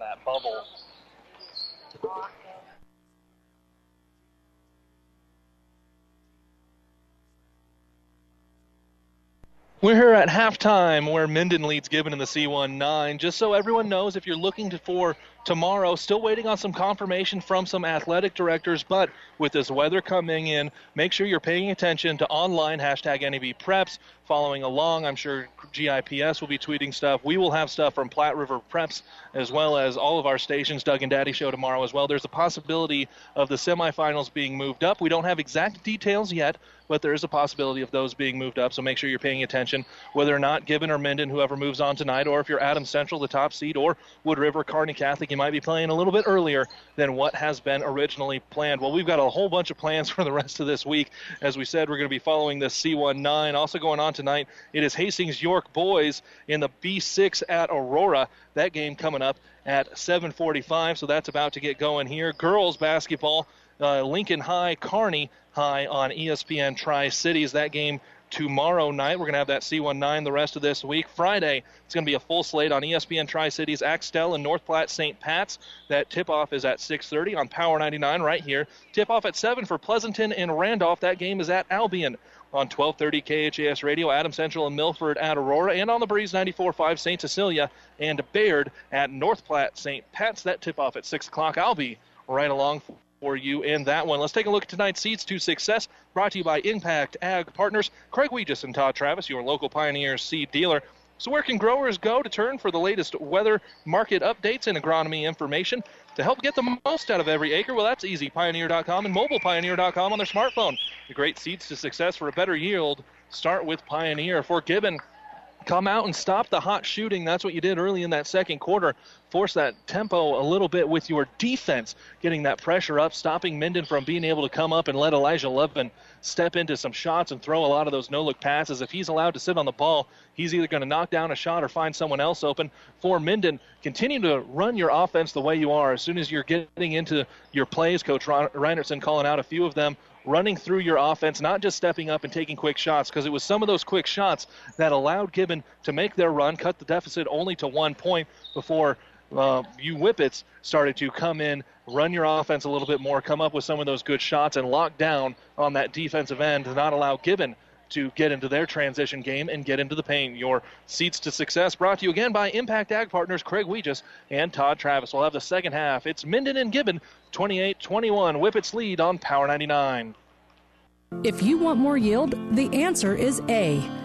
That bubble. We're here at halftime where Minden leads Gibbon in the C19. Just so everyone knows, if you're looking for tomorrow, still waiting on some confirmation from some athletic directors, but with this weather coming in, make sure you're paying attention to online, #NEBPreps, following along. I'm sure GIPS will be tweeting stuff. We will have stuff from Platte River Preps, as well as all of our stations, Doug and Daddy Show tomorrow as well. There's a possibility of the semifinals being moved up. We don't have exact details yet, but there is a possibility of those being moved up, so make sure you're paying attention, whether or not Gibbon or Minden, whoever moves on tonight, or if you're Adams Central, the top seed, or Wood River, Kearney Catholic, you might be playing a little bit earlier than what has been originally planned. Well, we've got a whole bunch of plans for the rest of this week. As we said, we're going to be following the C19. Also going on tonight, it is Hastings York Boys in the B6 at Aurora. That game coming up at 7:45, so that's about to get going here. Girls basketball, Lincoln High, Kearney High on ESPN Tri-Cities. That game tomorrow night. We're going to have that C19 the rest of this week. Friday, it's going to be a full slate on ESPN Tri-Cities, Axtell and North Platte St. Pat's. That tip-off is at 6:30 on Power 99 right here. Tip-off at 7 for Pleasanton and Randolph. That game is at Albion. On 12:30 KHAS Radio, Adams Central and Milford at Aurora, and on the Breeze 94.5 St. Cecilia and Bayard at North Platte St. Pat's. That tip-off at 6 o'clock. I'll be right along for you in that one. Let's take a look at tonight's Seeds to Success, brought to you by Impact Ag Partners. Craig Weegis and Todd Travis, your local Pioneer seed dealer. So where can growers go to turn for the latest weather, market updates, and agronomy information to help get the most out of every acre? Well, that's easy. Pioneer.com and mobilepioneer.com on their smartphone. The great Seeds to Success for a better yield start with Pioneer. For Gibbon, Come out and stop the hot shooting. That's what you did early in that second quarter. Force that tempo a little bit with your defense, getting that pressure up, stopping Minden from being able to come up and let Elijah Levin step into some shots and throw a lot of those no-look passes. If he's allowed to sit on the ball, he's either going to knock down a shot or find someone else open. For Minden, continue to run your offense the way you are. As soon as you're getting into your plays, Coach Reinertsen calling out a few of them, running through your offense, not just stepping up and taking quick shots, because it was some of those quick shots that allowed Gibbon to make their run, cut the deficit only to 1 point before you Whippets started to come in, run your offense a little bit more, come up with some of those good shots, and lock down on that defensive end to not allow Gibbon to get into their transition game and get into the paint. Your Seats to Success brought to you again by Impact Ag Partners, Craig Weegis and Todd Travis. We'll have the second half. It's Minden and Gibbon, 28-21. Whippets lead on Power 99. If you want more yield, the answer is A.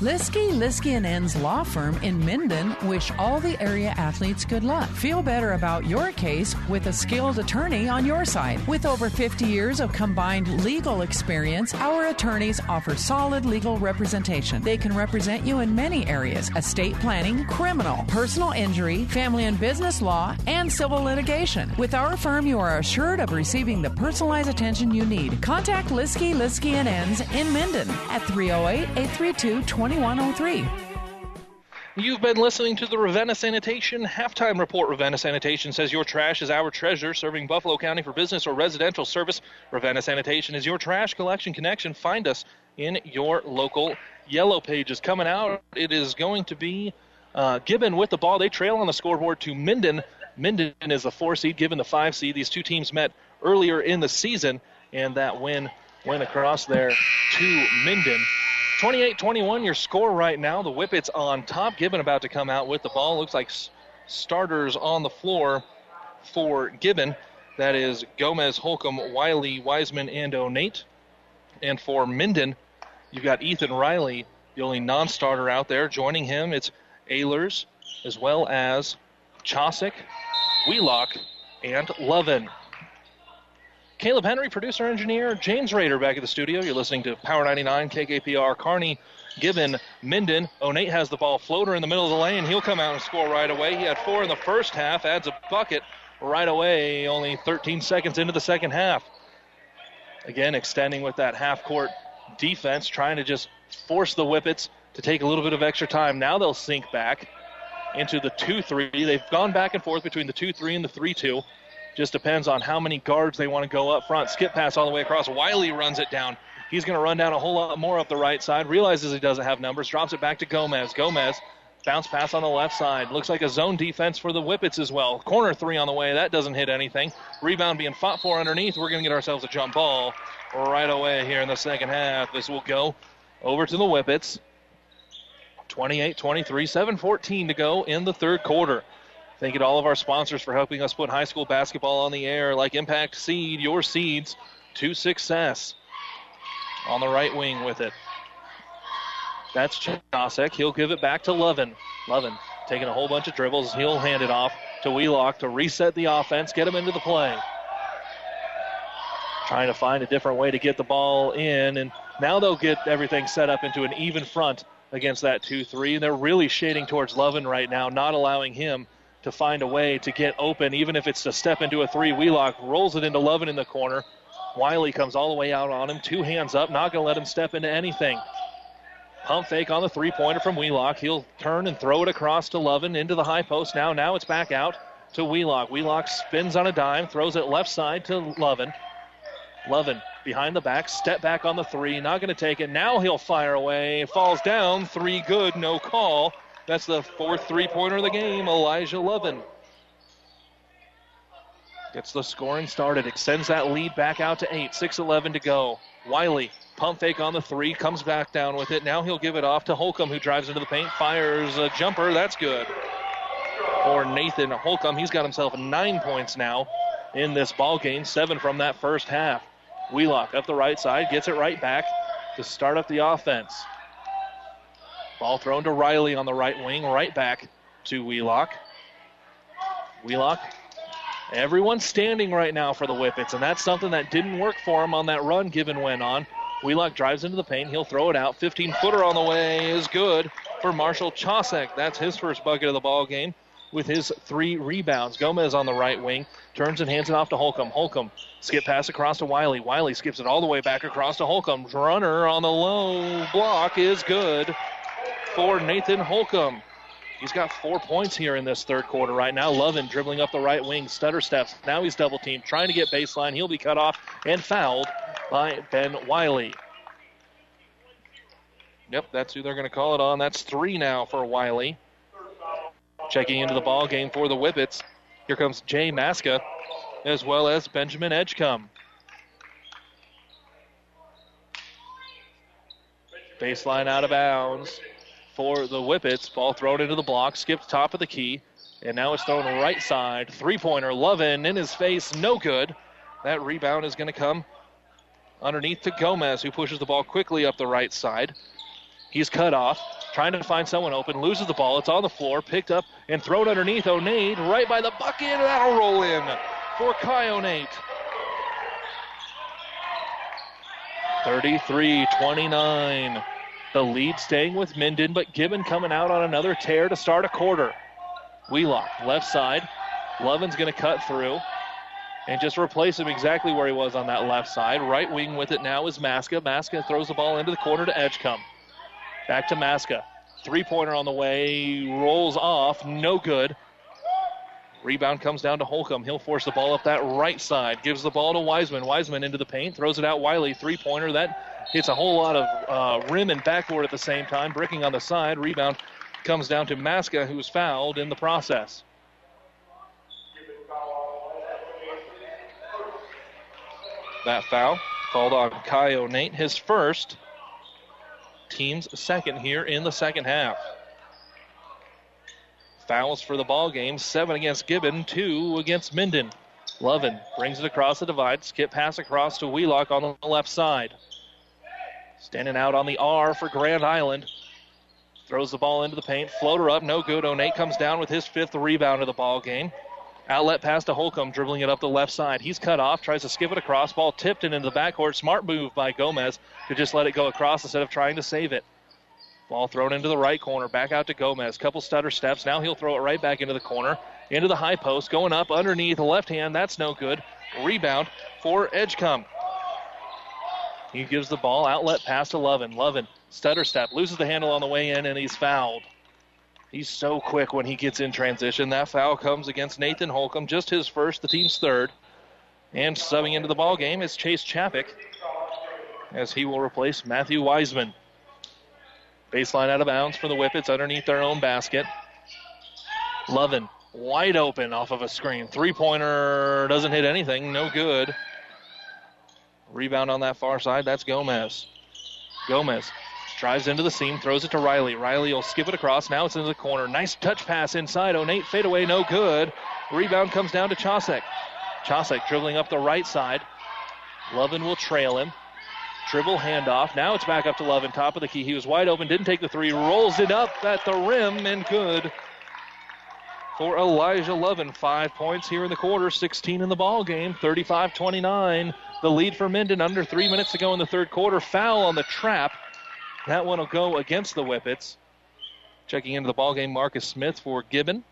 Liskey, Liskey & Ends Law Firm in Minden wish all the area athletes good luck. Feel better about your case with a skilled attorney on your side. With over 50 years of combined legal experience, our attorneys offer solid legal representation. They can represent you in many areas: estate planning, criminal, personal injury, family and business law, and civil litigation. With our firm, you are assured of receiving the personalized attention you need. Contact Liskey, Liskey & Ends in Minden at 308-832-2103. You've been listening to the Ravenna Sanitation Halftime Report. Ravenna Sanitation says your trash is our treasure, serving Buffalo County for business or residential service. Ravenna Sanitation is your trash collection connection. Find us in your local Yellow Pages. Coming out, it is going to be Gibbon with the ball. They trail on the scoreboard to Minden. Minden is the 4 seed, Gibbon the 5 seed. These two teams met earlier in the season, and that win went across there to Minden. 28-21, your score right now. The Whippets on top. Gibbon about to come out with the ball. Looks like starters on the floor for Gibbon. That is Gomez, Holcomb, Wiley, Wiseman, and O'Nate. And for Minden, you've got Ethan Riley, the only non-starter out there. Joining him, it's Ehlers, as well as Chosick, Wheelock, and Lovin. Caleb Henry, producer engineer James Rader back at the studio. You're listening to Power 99, KKPR, Kearney, Gibbon, Minden. O'Nate has the ball, floater in the middle of the lane. He'll come out and score right away. He had 4 in the first half, adds a bucket right away, only 13 seconds into the second half. Again, extending with that half-court defense, trying to just force the Whippets to take a little bit of extra time. Now they'll sink back into the 2-3. They've gone back and forth between the 2-3 and the 3-2. Just depends on how many guards they want to go up front. Skip pass all the way across. Wiley runs it down. He's going to run down a whole lot more up the right side. Realizes he doesn't have numbers. Drops it back to Gomez. Gomez, bounce pass on the left side. Looks like a zone defense for the Whippets as well. Corner three on the way. That doesn't hit anything. Rebound being fought for underneath. We're going to get ourselves a jump ball right away here in the second half. This will go over to the Whippets. 28-23, 7:14 to go in the third quarter. Thank you to all of our sponsors for helping us put high school basketball on the air, like Impact Seed, your seeds to success. On the right wing with it. That's Chasek. He'll give it back to Lovin. Lovin taking a whole bunch of dribbles. He'll hand it off to Wheelock to reset the offense, get him into the play. Trying to find a different way to get the ball in, and now they'll get everything set up into an even front against that 2-3. They're really shading towards Lovin right now, not allowing him to find a way to get open, even if it's to step into a three. Wheelock rolls it into Lovin in the corner. Wiley comes all the way out on him, 2 hands up, not going to let him step into anything. Pump fake on the three-pointer from Wheelock. He'll turn and throw it across to Lovin into the high post now. Now it's back out to Wheelock. Wheelock spins on a dime, throws it left side to Lovin. Lovin behind the back, step back on the three, not going to take it. Now he'll fire away, falls down, 3 good, no call. That's the 4th three-pointer of the game, Elijah Lovin. Gets the scoring started, extends that lead back out to 8, 6:11 to go. Wiley Pump fake on the three, comes back down with it. Now he'll give it off to Holcomb, who drives into the paint, fires a jumper. That's good for Nathan Holcomb. He's got himself 9 points now in this ball game, 7 from that first half. Wheelock up the right side, gets it right back to start up the offense. Ball thrown to Riley on the right wing, right back to Wheelock. Wheelock, everyone's standing right now for the Whippets, and that's something that didn't work for him on that run Gibbon went on. Wheelock drives into the paint. He'll throw it out. 15-footer on the way is good for Marshall Chosek. That's his first bucket of the ball game with his 3 rebounds. Gomez on the right wing. Turns and hands it off to Holcomb. Holcomb skip pass across to Wiley. Wiley skips it all the way back across to Holcomb. Runner on the low block is good for Nathan Holcomb. He's got 4 points here in this third quarter right now. Lovin dribbling up the right wing. Stutter steps. Now he's double-teamed, trying to get baseline. He'll be cut off and fouled by Ben Wiley. Yep, that's who they're going to call it on. That's 3 now for Wiley. Checking into the ball game for the Whippets. Here comes Jay Maska as well as Benjamin Edgecombe. Baseline out of bounds for the Whippets. Ball thrown into the block, skipped top of the key, and now it's thrown right side. Three-pointer, Lovin in his face, no good. That rebound is going to come underneath to Gomez, who pushes the ball quickly up the right side. He's cut off, trying to find someone open, loses the ball. It's on the floor, picked up and thrown underneath. Onate right by the bucket, and that'll roll in for Kai Onate. 33-29. The lead staying with Minden, but Gibbon coming out on another tear to start a quarter. Wheelock, left side. Lovin's going to cut through and just replace him exactly where he was on that left side. Right wing with it now is Maska. Maska throws the ball into the corner to Edgecombe. Back to Maska. Three-pointer on the way. Rolls off. No good. Rebound comes down to Holcomb. He'll force the ball up that right side. Gives the ball to Wiseman. Wiseman into the paint. Throws it out. Wiley, three-pointer. That hits a whole lot of rim and backboard at the same time. Bricking on the side. Rebound comes down to Maska, who's fouled in the process. That foul called on Kai Onate, his first, team's second here in the second half. Fouls for the ball game, 7 against Gibbon, 2 against Minden. Lovin brings it across the divide, skip pass across to Wheelock on the left side. Standing out on the R for Grand Island. Throws the ball into the paint, floater up, no good. Onate comes down with his 5th rebound of the ball game. Outlet pass to Holcomb, dribbling it up the left side. He's cut off, tries to skip it across. Ball tipped and into the backcourt. Smart move by Gomez to just let it go across instead of trying to save it. Ball thrown into the right corner, back out to Gomez. Couple stutter steps. Now he'll throw it right back into the corner, into the high post, going up underneath the left hand. That's no good. Rebound for Edgecombe. He gives the ball, outlet pass to Lovin. Lovin, stutter step, loses the handle on the way in, and he's fouled. He's so quick when he gets in transition. That foul comes against Nathan Holcomb, just his first, the team's third. And subbing into the ballgame is Chase Chappick, as he will replace Matthew Wiseman. Baseline out of bounds for the Whippets underneath their own basket. Lovin, wide open off of a screen. Three-pointer doesn't hit anything, no good. Rebound on that far side, that's Gomez. Gomez drives into the seam, throws it to Riley. Riley will skip it across. Now it's into the corner. Nice touch pass inside. Onate fadeaway, no good. Rebound comes down to Chosek. Chosek dribbling up the right side. Lovin will trail him. Dribble handoff. Now it's back up to Lovin. Top of the key. He was wide open, didn't take the three. Rolls it up at the rim and good for Elijah Lovin. 5 points here in the quarter, 16 in the ball game, 35-29. The lead for Minden under 3 minutes to go in the third quarter. Foul on the trap. That one will go against the Whippets. Checking into the ballgame, Marcus Smith for Gibbon.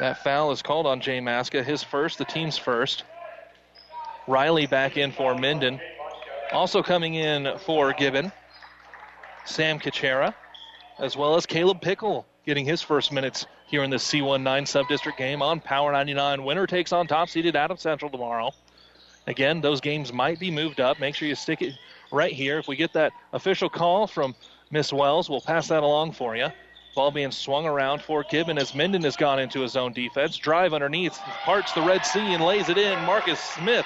That foul is called on Jay Maska, his first, the team's first. Riley back in for Minden. Also coming in for Gibbon, Sam Kachera, as well as Caleb Pickle, getting his first minutes here in the C19 Subdistrict game on Power 99. Winner takes on top-seeded Adams Central tomorrow. Again, those games might be moved up. Make sure you stick it right here. If we get that official call from Miss Wells, we'll pass that along for you. Ball being swung around for Gibbon as Minden has gone into his own defense. Drive underneath, parts the Red Sea and lays it in. Marcus Smith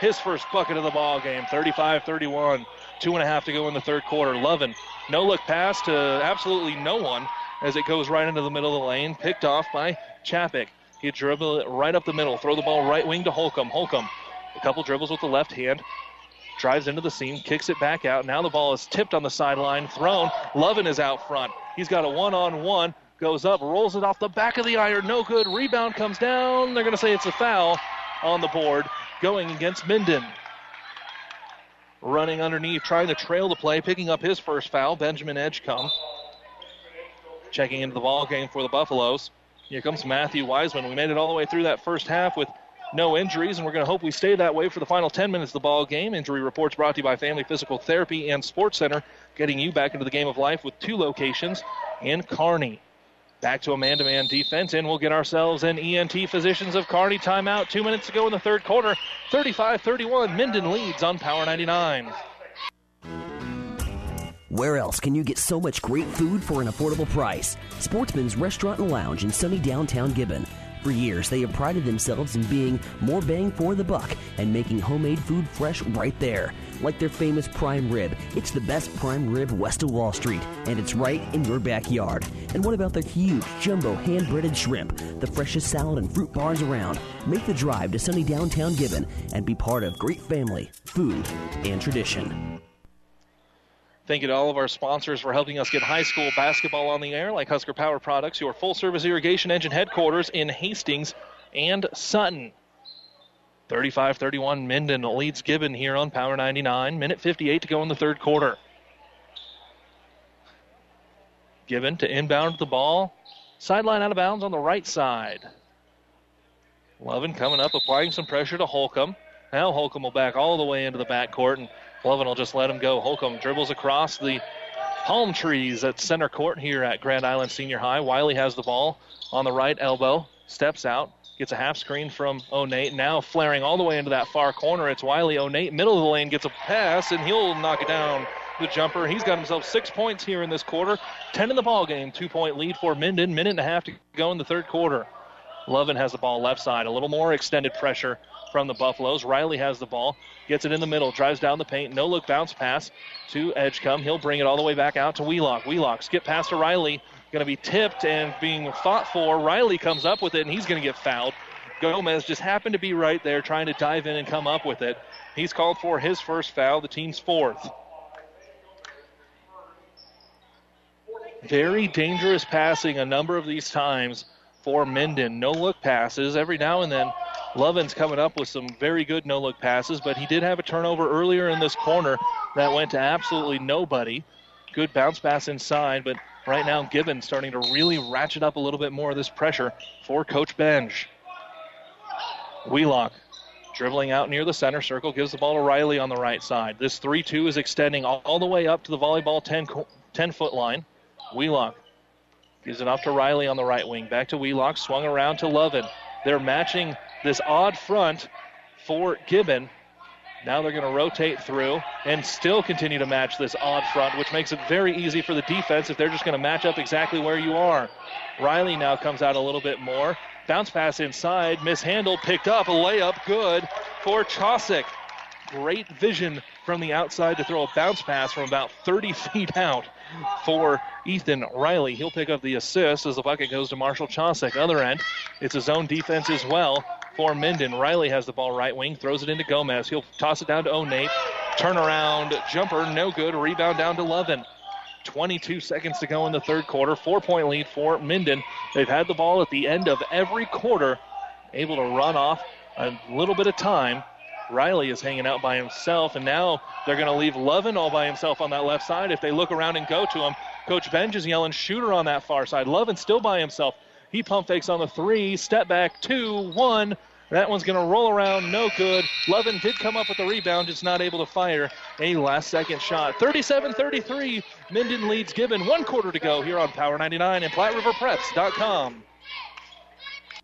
his first bucket of the ball game. 35-31, 2:30 to go in the third quarter. Lovin, no-look pass to absolutely no one as it goes right into the middle of the lane, picked off by Chapik. He dribble it right up the middle, throw the ball right wing to Holcomb. Holcomb, a couple dribbles with the left hand, drives into the seam, kicks it back out. Now the ball is tipped on the sideline, thrown. Lovin is out front. He's got a one-on-one, goes up, rolls it off the back of the iron, no good. Rebound comes down. They're going to say it's a foul on the board going against Minden. Running underneath, trying to trail the play, picking up his first foul, Benjamin Edgecombe. Checking into the ball game for the Buffaloes. Here comes Matthew Wiseman. We made it all the way through that first half with no injuries, and we're going to hope we stay that way for the final 10 minutes of the ball game. Injury reports brought to you by Family Physical Therapy and Sports Center, getting you back into the game of life with two locations in Kearney. Back to a man-to-man defense, and we'll get ourselves an ENT Physicians of Kearney timeout. 2 minutes to go in the third quarter. 35-31, Minden leads on Power 99. Where else can you get so much great food for an affordable price? Sportsman's Restaurant and Lounge in sunny downtown Gibbon. For years, they have prided themselves in being more bang for the buck and making homemade food fresh right there. Like their famous prime rib, it's the best prime rib west of Wall Street, and it's right in your backyard. And what about their huge jumbo hand-breaded shrimp, the freshest salad and fruit bars around? Make the drive to sunny downtown Gibbon and be part of great family, food, and tradition. Thank you to all of our sponsors for helping us get high school basketball on the air, like Husker Power Products, your full-service irrigation engine headquarters in Hastings and Sutton. 35-31, Minden leads Gibbon here on Power 99. 1:58 to go in the third quarter. Gibbon to inbound the ball. Sideline out of bounds on the right side. Lovin coming up, applying some pressure to Holcomb. Now Holcomb will back all the way into the backcourt, and Lovin will just let him go. Holcomb dribbles across the palm trees at center court here at Grand Island Senior High. Wiley has the ball on the right elbow, steps out, gets a half screen from Onate. Now flaring all the way into that far corner, it's Wiley. Onate, middle of the lane, gets a pass, and he'll knock it down, the jumper. He's got himself 6 points here in this quarter. 10 in the ball game, 2-point lead for Minden. 1:30 to go in the third quarter. Lovin has the ball left side, a little more extended pressure from the Buffaloes. Riley has the ball, gets it in the middle, drives down the paint, no-look bounce pass to Edgecombe. He'll bring it all the way back out to Wheelock. Wheelock, skip pass to Riley, going to be tipped and being fought for. Riley comes up with it, and he's going to get fouled. Gomez just happened to be right there trying to dive in and come up with it. He's called for his first foul, the team's fourth. Very dangerous passing a number of these times for Minden. No-look passes every now and then. Lovin's coming up with some very good no-look passes, but he did have a turnover earlier in this corner that went to absolutely nobody. Good bounce pass inside, but right now Gibbon starting to really ratchet up a little bit more of this pressure for Coach Benj. Wheelock dribbling out near the center circle, gives the ball to Riley on the right side. This 3-2 is extending all the way up to the volleyball 10-foot line. Wheelock gives it off to Riley on the right wing. Back to Wheelock, swung around to Lovin. They're matching this odd front for Gibbon. Now they're going to rotate through and still continue to match this odd front, which makes it very easy for the defense if they're just going to match up exactly where you are. Riley now comes out a little bit more. Bounce pass inside, mishandled, picked up, a layup, good for Chosick. Great vision from the outside to throw a bounce pass from about 30 feet out for Ethan Riley. He'll pick up the assist as the bucket goes to Marshall Chosick. Other end, it's a zone defense as well for Minden. Riley has the ball right wing, throws it into Gomez. He'll toss it down to Onate. Turnaround jumper, no good. Rebound down to Lovin. 22 seconds to go in the third quarter. 4-point lead for Minden. They've had the ball at the end of every quarter, able to run off a little bit of time. Riley is hanging out by himself, and now they're going to leave Lovin all by himself on that left side. If they look around and go to him, Coach Benj is yelling shooter on that far side. Lovin still by himself. He pump fakes on the three, step back, 2-1. That one's going to roll around, no good. Lovin did come up with the rebound, just not able to fire a last-second shot. 37-33, Minden leads Gibbon. 1 quarter to go here on Power 99 and PlatteRiverPreps.com.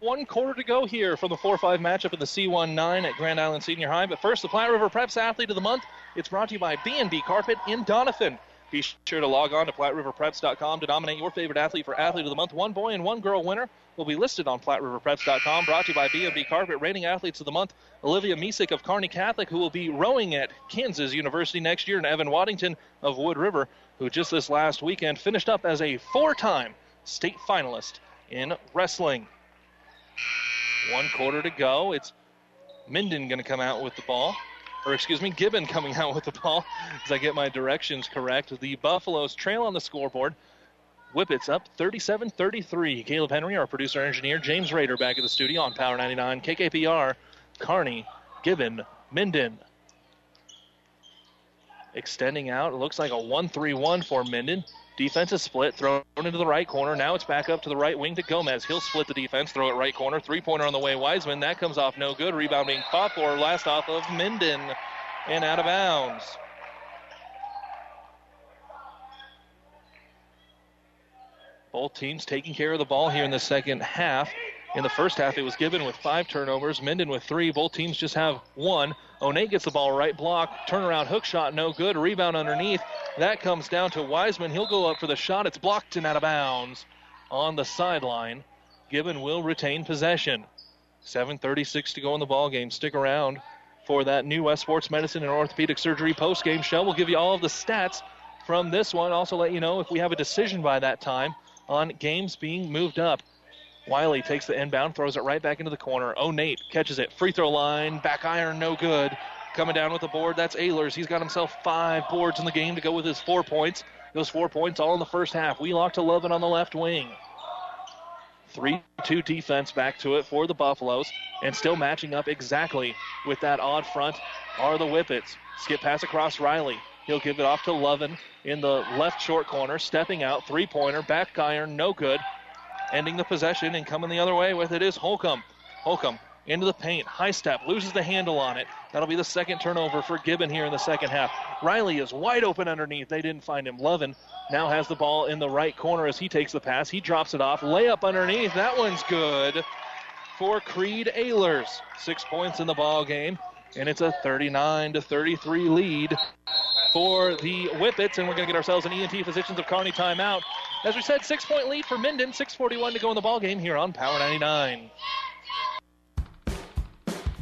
1 quarter to go here from the 4-5 matchup in the C19 at Grand Island Senior High. But first, the Platte River Preps Athlete of the Month. It's brought to you by B&B Carpet in Doniphan. Be sure to log on to PlatteRiverPreps.com to nominate your favorite athlete for Athlete of the Month. One boy and one girl winner will be listed on PlatteRiverPreps.com. Brought to you by B&B Carpet. Reigning Athletes of the Month, Olivia Misek of Kearney Catholic, who will be rowing at Kansas University next year, and Evan Waddington of Wood River, who just this last weekend finished up as a four-time state finalist in wrestling. 1 quarter to go. It's Minden going to come out with the ball. Gibbon coming out with the ball, as I get my directions correct. The Buffaloes trail on the scoreboard. Whippets up 37-33. Caleb Henry, our producer-engineer. James Rader back at the studio on Power 99. KKPR, Kearney, Gibbon, Minden. Extending out, it looks like a 1-3-1 for Minden. Defense is split, thrown into the right corner. Now it's back up to the right wing to Gomez. He'll split the defense, throw it right corner. Three-pointer on the way, Wiseman. That comes off no good. Rebound being fought for, last off of Minden and out of bounds. Both teams taking care of the ball here in the second half. In the first half, it was Gibbon with 5 turnovers, Minden with 3. Both teams just have 1. Onate gets the ball right block. Turnaround hook shot, no good. Rebound underneath. That comes down to Wiseman. He'll go up for the shot. It's blocked and out of bounds on the sideline. Gibbon will retain possession. 7:36 to go in the ballgame. Stick around for that New West Sports Medicine and Orthopedic Surgery postgame show. We'll give you all of the stats from this one. Also let you know if we have a decision by that time on games being moved up. Wiley takes the inbound, throws it right back into the corner. O'Nate catches it. Free throw line, back iron, no good. Coming down with the board, that's Ehlers. He's got himself 5 boards in the game to go with his 4 points. Those 4 points all in the first half. Wheelock to Lovin on the left wing. 3-2 defense back to it for the Buffaloes. And still matching up exactly with that odd front are the Whippets. Skip pass across Riley. He'll give it off to Lovin in the left short corner. Stepping out, three-pointer, back iron, no good. Ending the possession and coming the other way with it is Holcomb. Holcomb into the paint, high step, loses the handle on it. That'll be the second turnover for Gibbon here in the second half. Riley is wide open underneath. They didn't find him. Lovin now has the ball in the right corner as he takes the pass. He drops it off. Layup underneath. That one's good for Creed Ehlers. 6 points in the ball game, and it's a 39-33 lead for the Whippets, and we're going to get ourselves an ENT Physicians of Kearney timeout. As we said, 6-point lead for Minden, 6:41 to go in the ballgame here on Power 99.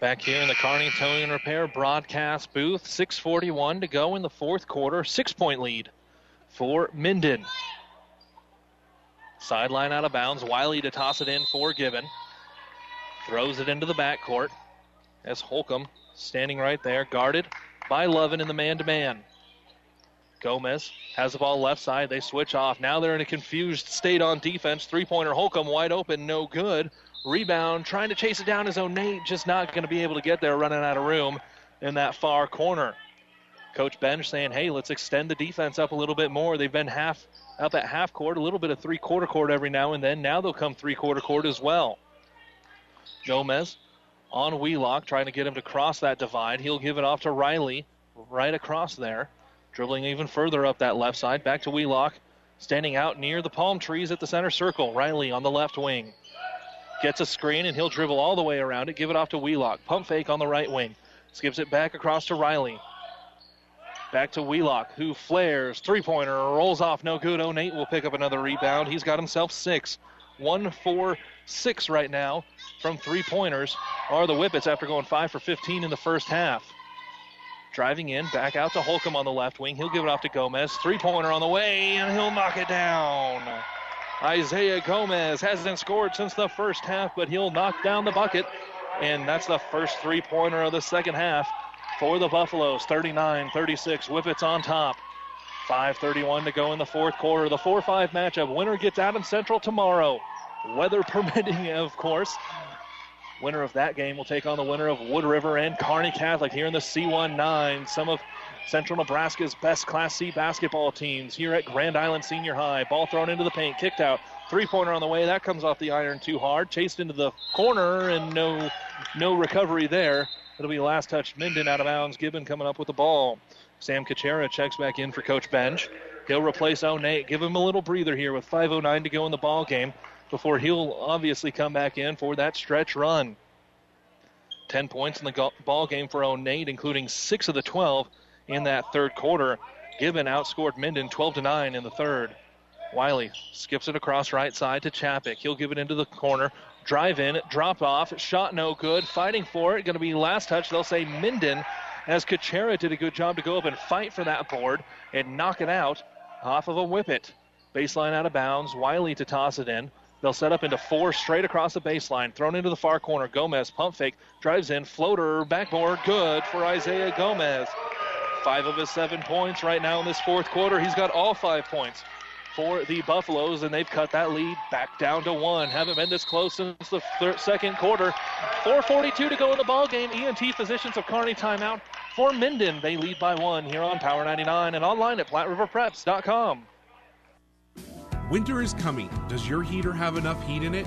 Back here in the Kearney Towing and Repair broadcast booth, 6:41 to go in the fourth quarter, 6-point lead for Minden. Sideline out of bounds, Wiley to toss it in for Gibbon. Throws it into the backcourt as Holcomb standing right there, guarded by Lovin in the man-to-man. Gomez has the ball left side, they switch off. Now they're in a confused state on defense. Three-pointer Holcomb wide open, no good. Rebound, trying to chase it down is O'Nate, just not going to be able to get there, running out of room in that far corner. Coach Bench saying, hey, let's extend the defense up a little bit more. They've been half up at half court, a little bit of three-quarter court every now and then. Now they'll come three-quarter court as well. Gomez on Wheelock, trying to get him to cross that divide. He'll give it off to Riley right across there, dribbling even further up that left side. Back to Wheelock. Standing out near the palm trees at the center circle, Riley on the left wing. Gets a screen, and he'll dribble all the way around it, give it off to Wheelock. Pump fake on the right wing. Skips it back across to Riley. Back to Wheelock, who flares. Three-pointer rolls off, no good. O'Neill will pick up another rebound. He's got himself six. 1-4-6 right now from three-pointers are the Whippets after going 5 for 15 in the first half. Driving in, back out to Holcomb on the left wing. He'll give it off to Gomez. Three-pointer on the way, and he'll knock it down. Isaiah Gomez hasn't scored since the first half, but he'll knock down the bucket. And that's the first three-pointer of the second half for the Buffaloes. 39-36, Whippets on top. 5:31 to go in the fourth quarter. The 4-5 matchup. Winner gets Adams Central tomorrow. Weather permitting, of course. Winner of that game will take on the winner of Wood River and Kearney Catholic here in the C19. Some of Central Nebraska's best Class C basketball teams here at Grand Island Senior High. Ball thrown into the paint, kicked out. Three-pointer on the way. That comes off the iron too hard. Chased into the corner and no recovery there. It'll be last touch Minden out of bounds. Gibbon coming up with the ball. Sam Kachera checks back in for Coach Bench. He'll replace O'Neill. Give him a little breather here with 5:09 to go in the ball game, before he'll obviously come back in for that stretch run. 10 points in the ball game for O'Neill, including 6 of the 12 in that third quarter. Gibbon outscored Minden 12-9 in the third. Wiley skips it across right side to Chapik. He'll give it into the corner. Drive in, drop off, shot no good. Fighting for it, going to be last touch. They'll say Minden, as Kachera did a good job to go up and fight for that board and knock it out off of a Whippet. Baseline out of bounds. Wiley to toss it in. They'll set up into four straight across the baseline. Thrown into the far corner. Gomez, pump fake, drives in, floater, backboard, good for Isaiah Gomez. 5 of his 7 points right now in this fourth quarter. He's got all 5 points for the Buffaloes, and they've cut that lead back down to 1. Haven't been this close since the second quarter. 4:42 to go in the ballgame. ENT Physicians of Kearney timeout for Minden. They lead by 1 here on Power 99 and online at PlatteRiverPreps.com. Winter is coming. Does your heater have enough heat in it?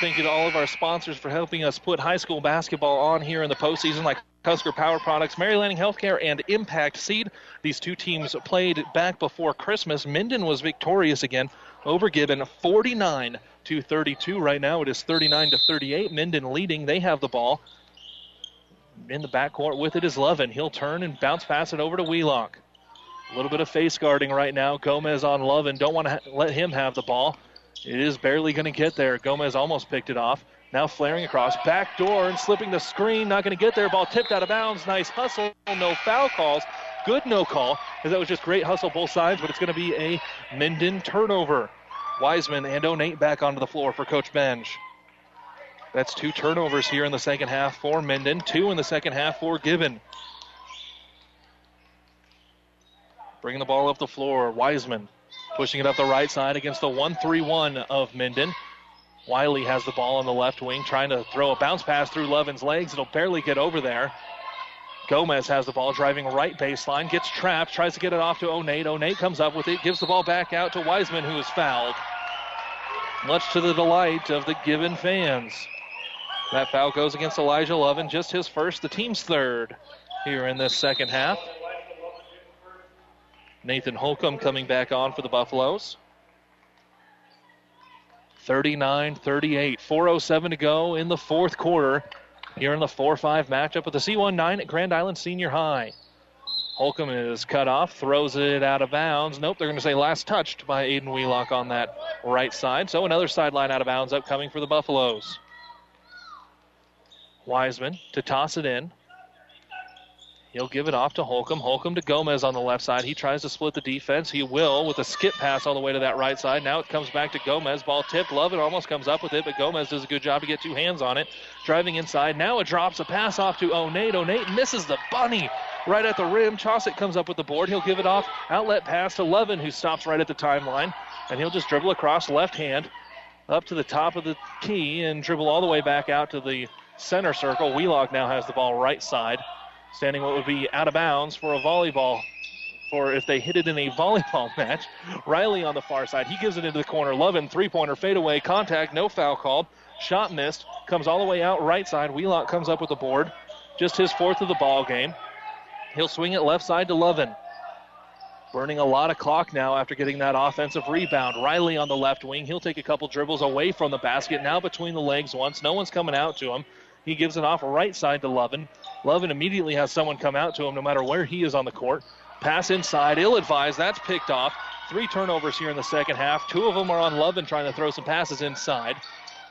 Thank you to all of our sponsors for helping us put high school basketball on here in the postseason, like Husker Power Products, Mary Lanning Healthcare, and Impact Seed. These two teams played back before Christmas. Minden was victorious again over Gibbon, 49-32. Right now it is 39-38. Minden leading. They have the ball. In the backcourt with it is Levin. He'll turn and bounce pass it over to Wheelock. A little bit of face guarding right now. Gomez on Levin. Don't want to let him have the ball. It is barely going to get there. Gomez almost picked it off. Now flaring across. Back door and slipping the screen. Not going to get there. Ball tipped out of bounds. Nice hustle. No foul calls. Good no call, as that was just great hustle both sides, but it's going to be a Minden turnover. Wiseman and O'Neill back onto the floor for Coach Bench. That's 2 turnovers here in the second half for Minden. 2 in the second half for Gibbon. Bringing the ball up the floor. Wiseman. Pushing it up the right side against the 1-3-1 of Minden. Wiley has the ball on the left wing, trying to throw a bounce pass through Levin's legs. It'll barely get over there. Gomez has the ball, driving right baseline, gets trapped, tries to get it off to O'Neill. O'Neill comes up with it, gives the ball back out to Wiseman, who is fouled. Much to the delight of the Gibbon fans. That foul goes against Elijah Levin, just his first, the team's third here in this second half. Nathan Holcomb coming back on for the Buffaloes. 39-38, 4:07 to go in the fourth quarter here in the 4-5 matchup with the C19 at Grand Island Senior High. Holcomb is cut off, throws it out of bounds. Nope, they're going to say last touched by Aiden Wheelock on that right side. So another sideline out of bounds upcoming for the Buffaloes. Wiseman to toss it in. He'll give it off to Holcomb. Holcomb to Gomez on the left side. He tries to split the defense. He will with a skip pass all the way to that right side. Now it comes back to Gomez. Ball tipped. Lovett almost comes up with it, but Gomez does a good job to get two hands on it. Driving inside. Now it drops a pass off to O'Neill. O'Neill misses the bunny right at the rim. Chaussett comes up with the board. He'll give it off. Outlet pass to Levin, who stops right at the timeline. And he'll just dribble across left hand up to the top of the key and dribble all the way back out to the center circle. Wheelock now has the ball right side. Standing what would be out of bounds for a volleyball, or if they hit it in a volleyball match. Riley on the far side. He gives it into the corner. Lovin, three-pointer, fadeaway, contact, no foul called. Shot missed. Comes all the way out right side. Wheelock comes up with the board. Just his fourth of the ball game. He'll swing it left side to Lovin. Burning a lot of clock now after getting that offensive rebound. Riley on the left wing. He'll take a couple dribbles away from the basket. Now between the legs once. No one's coming out to him. He gives it off right side to Lovin. Lovin immediately has someone come out to him no matter where he is on the court. Pass inside, ill-advised, that's picked off. Three turnovers here in the second half. Two of them are on Lovin trying to throw some passes inside.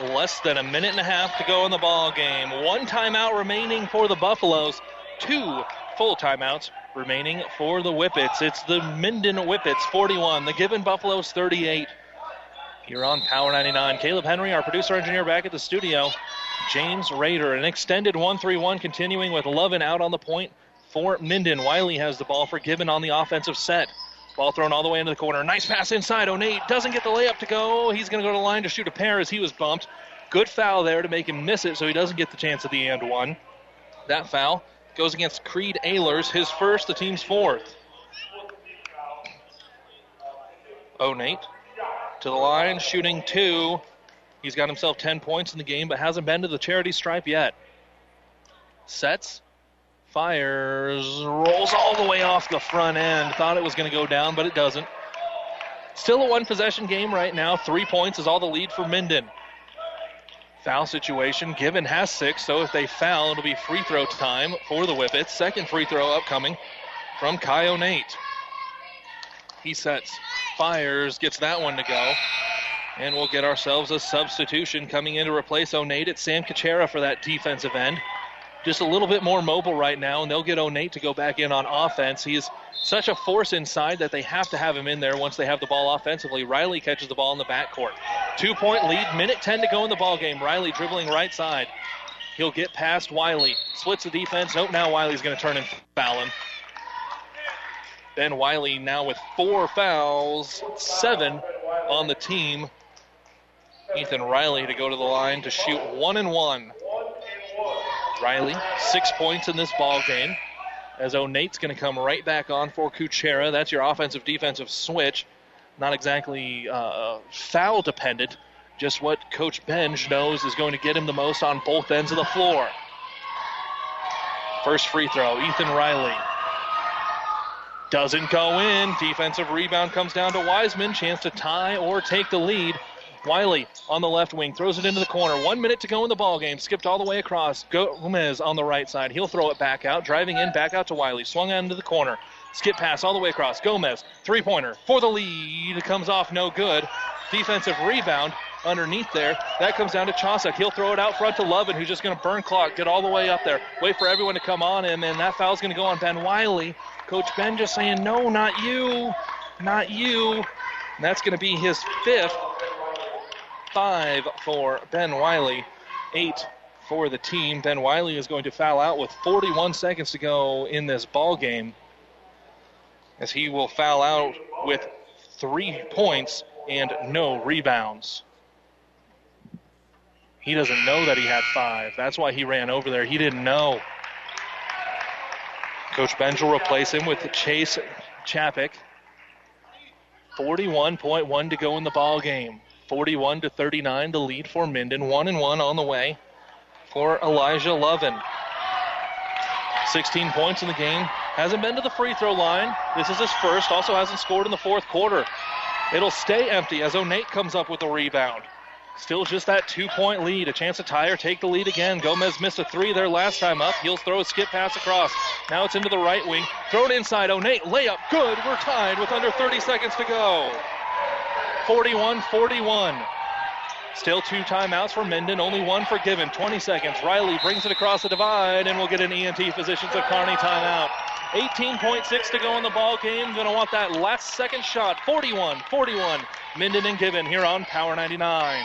Less than a minute and a half to go in the ball game. One timeout remaining for the Buffaloes. Two full timeouts remaining for the Whippets. It's the Minden Whippets 41, the Gibbon Buffaloes 38. Here on Power 99, Caleb Henry, our producer engineer back at the studio. James Rader, an extended 1-3-1 continuing with Lovin out on the point for Minden. Wiley has the ball for Gibbon on the offensive set. Ball thrown all the way into the corner. Nice pass inside. O'Neill doesn't get the layup to go. He's going to go to the line to shoot a pair as he was bumped. Good foul there to make him miss it so he doesn't get the chance at the and one. That foul goes against Creed Ehlers. His first, the team's fourth. O'Neill to the line, shooting two. He's got himself 10 points in the game, but hasn't been to the charity stripe yet. Sets. Fires, rolls all the way off the front end. Thought it was going to go down, but it doesn't. Still a one-possession game right now. 3 points is all the lead for Minden. Foul situation. Gibbon has six, so if they foul, it'll be free throw time for the Whippets. Second free throw upcoming from Kai O'Nate. He sets, fires, gets that one to go. And we'll get ourselves a substitution coming in to replace O'Nate. It's Sam Kachera for that defensive end. Just a little bit more mobile right now, and they'll get O'Nate to go back in on offense. He is such a force inside that they have to have him in there once they have the ball offensively. Riley catches the ball in the backcourt. 2-point lead, minute 10 to go in the ballgame. Riley dribbling right side. He'll get past Wiley. Splits the defense. Nope, now Wiley's going to turn and foul him. Ben Wiley now with 4 fouls, 7 on the team. Ethan Riley to go to the line to shoot 1-and-1. Riley, 6 points in this ball game. As O'Nate's going to come right back on for Kuchera. That's your offensive-defensive switch. Not exactly foul-dependent, just what Coach Benj knows is going to get him the most on both ends of the floor. First free throw, Ethan Riley. Doesn't go in. Defensive rebound comes down to Wiseman. Chance to tie or take the lead. Wiley on the left wing, throws it into the corner. 1 minute to go in the ball game. Skipped all the way across. Gomez on the right side. He'll throw it back out. Driving in, back out to Wiley. Swung out into the corner. Skip pass all the way across. Gomez, three-pointer for the lead. It comes off no good. Defensive rebound underneath there. That comes down to Chosek. He'll throw it out front to Lovin, who's just going to burn clock, get all the way up there, wait for everyone to come on him, and that foul's going to go on Ben Wiley. Coach Ben just saying, no, not you, not you. And that's going to be his fifth. 5 for Ben Wiley, 8 for the team. Ben Wiley is going to foul out with 41 seconds to go in this ball game, as he will foul out with 3 points and no rebounds. He doesn't know that he had 5. That's why he ran over there. He didn't know. Coach Benj will replace him with Chase Chapik. 41.1 to go in the ball game. 41-39, the lead for Minden. 1-and-1 on the way for Elijah Lovin. 16 points in the game. Hasn't been to the free throw line. This is his first. Also hasn't scored in the fourth quarter. It'll stay empty as O'Nate comes up with the rebound. Still just that 2-point lead. A chance to tie or take the lead again. Gomez missed a three there last time up. He'll throw a skip pass across. Now it's into the right wing. Thrown inside. O'Nate layup. Good. We're tied with under 30 seconds to go. 41-41. Still 2 timeouts for Minden, only 1 for Gibbon. 20 seconds. Riley brings it across the divide, and we'll get an ENT Physicians of Kearney timeout. 18.6 to go in the ball game. Going to want that last second shot. 41-41. Minden and Gibbon here on Power 99.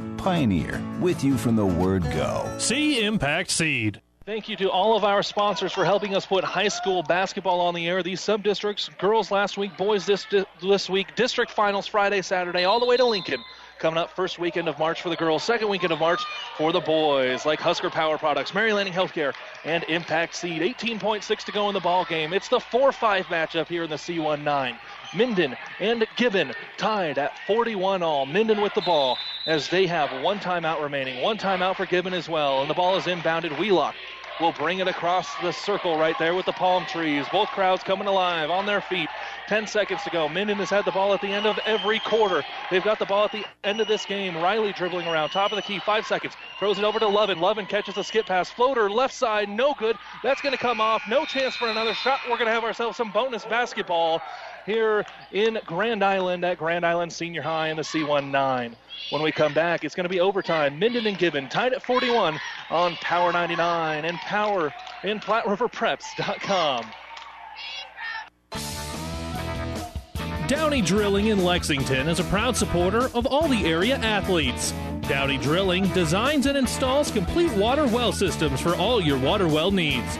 Pioneer, with you from the word go. See Impact Seed. Thank you to all of our sponsors for helping us put high school basketball on the air. These sub-districts, girls last week, boys this week, district finals Friday, Saturday, all the way to Lincoln. Coming up first weekend of March for the girls, second weekend of March for the boys, like Husker Power Products, Mary Lanning Healthcare, and Impact Seed. 18.6 to go in the ball game. It's the 4-5 matchup here in the C19. Minden and Gibbon tied at 41 all. Minden with the ball as they have one timeout remaining. One timeout for Gibbon as well, and the ball is inbounded. Wheelock will bring it across the circle right there with the palm trees. Both crowds coming alive on their feet. 10 seconds to go. Minden has had the ball at the end of every quarter. They've got the ball at the end of this game. Riley dribbling around. Top of the key. 5 seconds. Throws it over to Lovin. Lovin catches a skip pass. Floater left side. No good. That's going to come off. No chance for another shot. We're going to have ourselves some bonus basketball here in Grand Island at Grand Island Senior High in the C19. When we come back, it's going to be overtime. Minden and Gibbon tied at 41 on Power 99 and Power in PlatteRiverPreps.com. Downey Drilling in Lexington is a proud supporter of all the area athletes. Downey Drilling designs and installs complete water well systems for all your water well needs.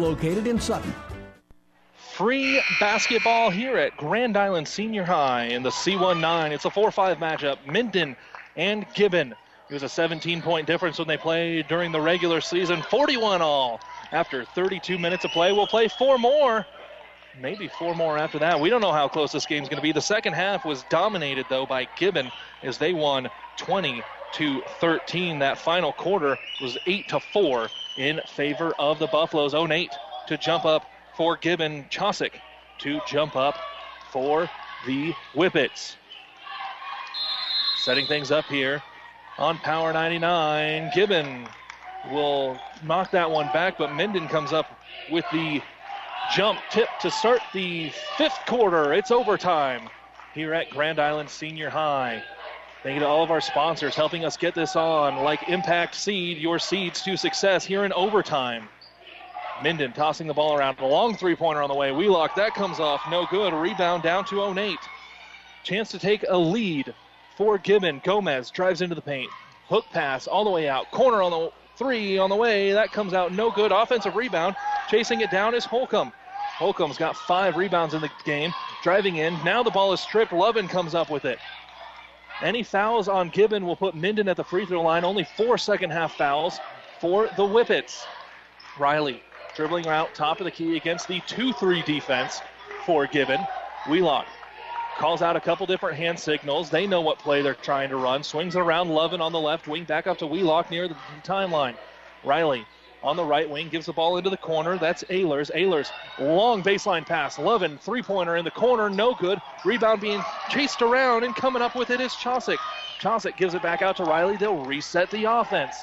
located in Sutton. Free basketball here at Grand Island Senior High in the C19. It's a 4-5 matchup. Minden and Gibbon. It was a 17-point difference when they played during the regular season. 41 all. After 32 minutes of play, we'll play four more. Maybe four more after that. We don't know how close this game's going to be. The second half was dominated, though, by Gibbon as they won 20-13. That final quarter was 8-4. In favor of the Buffaloes. 0-8 to jump up for Gibbon. Chosick to jump up for the Whippets. Setting things up here on Power 99. Gibbon will knock that one back, but Minden comes up with the jump tip to start the fifth quarter. It's overtime here at Grand Island Senior High. Thank you to all of our sponsors helping us get this on, like Impact Seed, your seeds to success here in overtime. Minden tossing the ball around. A long three-pointer on the way. Wheelock, that comes off. No good. Rebound down to Onate. Chance to take a lead for Gibbon. Gomez drives into the paint. Hook pass all the way out. Corner on the three on the way. That comes out. No good. Offensive rebound. Chasing it down is Holcomb. Holcomb's got 5 rebounds in the game. Driving in. Now the ball is stripped. Lovin comes up with it. Any fouls on Gibbon will put Minden at the free throw line. Only 4 second-half fouls for the Whippets. Riley dribbling out top of the key against the 2-3 defense for Gibbon. Wheelock calls out a couple different hand signals. They know what play they're trying to run. Swings around Lovin on the left wing, back up to Wheelock near the timeline. Riley on the right wing gives the ball into the corner. That's Ehlers. Ehlers, long baseline pass. Lovin, three-pointer in the corner. No good. Rebound being chased around, and coming up with it is Chosick. Chosick gives it back out to Riley. They'll reset the offense.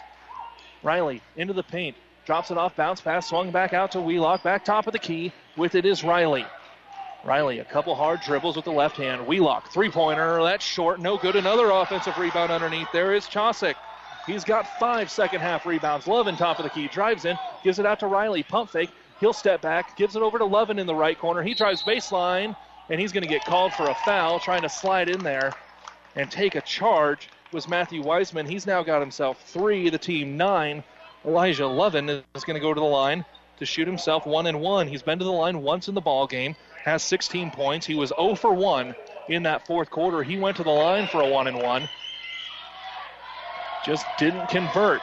Riley into the paint. Drops it off. Bounce pass. Swung back out to Wheelock. Back top of the key. With it is Riley. Riley, a couple hard dribbles with the left hand. Wheelock, three-pointer. That's short. No good. Another offensive rebound underneath. There is Chosick. He's got 5 second-half rebounds. Lovin, top of the key, drives in, gives it out to Riley. Pump fake, he'll step back, gives it over to Lovin in the right corner. He drives baseline, and he's going to get called for a foul, trying to slide in there and take a charge was Matthew Wiseman. He's now got himself 3, the team 9. Elijah Lovin is going to go to the line to shoot himself 1-1. He's been to the line once in the ball game, has 16 points. He was 0 for 1 in that fourth quarter. He went to the line for a 1-1. Just didn't convert.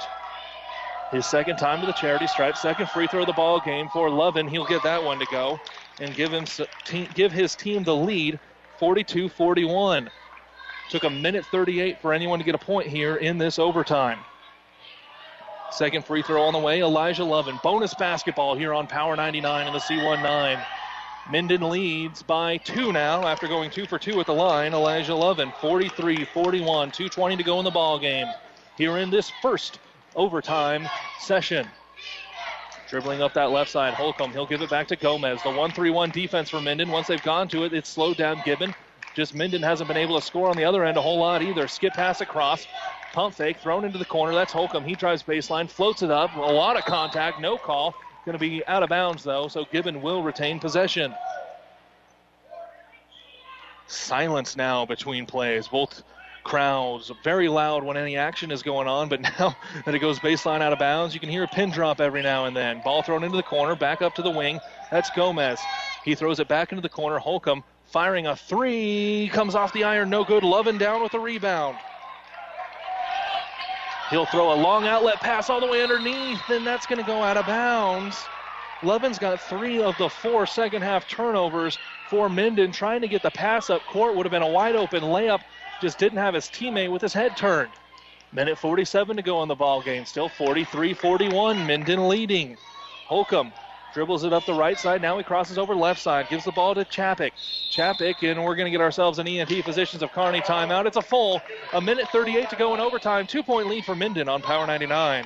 His second time to the charity stripe, second free throw of the ball game for Lovin. He'll get that one to go and give his team the lead, 42-41. Took a minute 38 for anyone to get a point here in this overtime. Second free throw on the way, Elijah Lovin. Bonus basketball here on Power 99 in the C19. Minden leads by 2 now after going 2 for 2 at the line. Elijah Lovin, 43-41, 2:20 to go in the ball game here in this first overtime session. Dribbling up that left side, Holcomb. He'll give it back to Gomez. The 1-3-1 defense for Minden. Once they've gone to it, it's slowed down Gibbon. Just Minden hasn't been able to score on the other end a whole lot either. Skip pass across. Pump fake, thrown into the corner. That's Holcomb. He drives baseline, floats it up. A lot of contact, no call. Going to be out of bounds, though, so Gibbon will retain possession. Silence now between plays. Both crowds very loud when any action is going on, but now that it goes baseline out of bounds, you can hear a pin drop every now and then. Ball thrown into the corner, back up to the wing. That's Gomez. He throws it back into the corner. Holcomb firing a three. Comes off the iron, no good. Lovin down with the rebound. He'll throw a long outlet pass all the way underneath, and that's going to go out of bounds. Lovin's got 3 of the 4 second-half turnovers for Minden. Trying to get the pass up court would have been a wide-open layup. Just didn't have his teammate with his head turned. Minute 47 to go in the ball game. Still 43-41, Minden leading. Holcomb dribbles it up the right side. Now he crosses over left side. Gives the ball to Chappick. And we're going to get ourselves an ENT Physicians of Kearney timeout. It's a full. A minute 38 to go in overtime. 2-point lead for Minden on Power 99.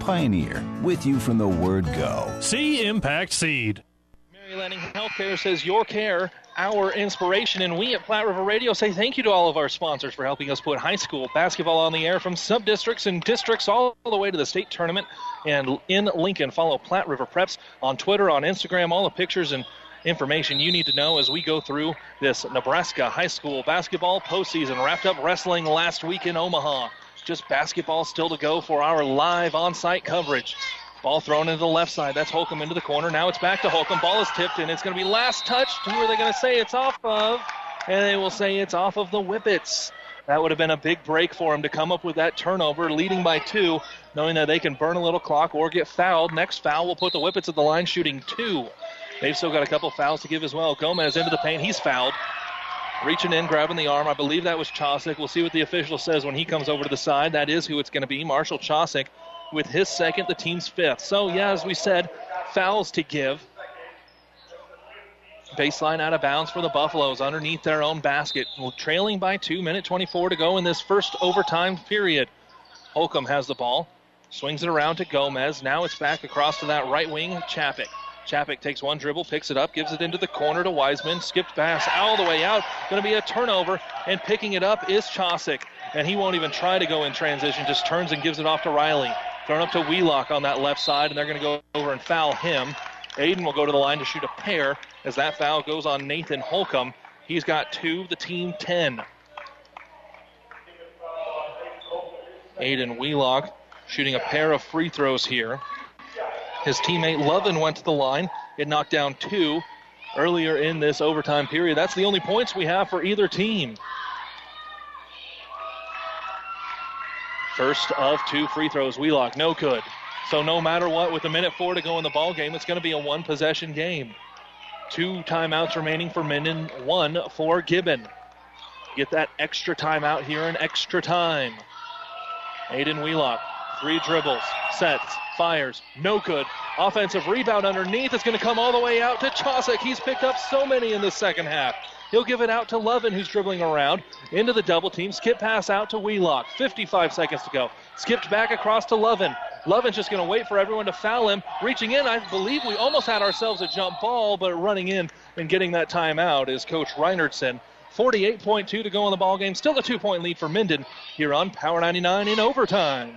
Pioneer, with you from the word go. See Impact Seed. Mary Lanning Healthcare says your care, our inspiration, and we at Platte River Radio say thank you to all of our sponsors for helping us put high school basketball on the air, from sub-districts and districts all the way to the state tournament and in Lincoln. Follow Platte River Preps on Twitter, on Instagram, all the pictures and information you need to know as we go through this Nebraska high school basketball postseason. Wrapped up wrestling last week in Omaha. Just basketball still to go for our live on-site coverage. Ball thrown into the left side. That's Holcomb into the corner. Now it's back to Holcomb. Ball is tipped, and it's going to be last touched. Who are they going to say it's off of? And they will say it's off of the Whippets. That would have been a big break for him to come up with that turnover, leading by 2, knowing that they can burn a little clock or get fouled. Next foul will put the Whippets at the line, shooting 2. They've still got a couple fouls to give as well. Gomez into the paint. He's fouled. Reaching in, grabbing the arm. I believe that was Chosik. We'll see what the official says when he comes over to the side. That is who it's going to be, Marshall Chosik. With his second, the team's 5th. So, yeah, as we said, fouls to give. Baseline out of bounds for the Buffaloes underneath their own basket. Trailing by 2, minute 24 to go in this first overtime period. Holcomb has the ball, swings it around to Gomez. Now it's back across to that right wing, Chappick. Chappick takes one dribble, picks it up, gives it into the corner to Wiseman. Skipped pass all the way out. Going to be a turnover, and picking it up is Chosik. And he won't even try to go in transition, just turns and gives it off to Riley. Thrown up to Wheelock on that left side, and they're going to go over and foul him. Aiden will go to the line to shoot a pair as that foul goes on Nathan Holcomb. He's got 2, the team 10. Aiden Wheelock shooting a pair of free throws here. His teammate Lovin went to the line. It knocked down 2 earlier in this overtime period. That's the only points we have for either team. First of 2 free throws, Wheelock, no good. So no matter what, with a minute 4 to go in the ball game, it's going to be a one-possession game. Two timeouts remaining for Minden, one for Gibbon. Get that extra timeout here in extra time. Aiden Wheelock, three dribbles, sets, fires, no good. Offensive rebound underneath. It's going to come all the way out to Chosek. He's picked up so many in the second half. He'll give it out to Lovin, who's dribbling around into the double team. Skip pass out to Wheelock. 55 seconds to go. Skipped back across to Lovin. Lovin's just going to wait for everyone to foul him. Reaching in, I believe we almost had ourselves a jump ball, but running in and getting that timeout is Coach Reinertsen. 48.2 to go in the ballgame. Still a two-point lead for Minden here on Power 99 in overtime.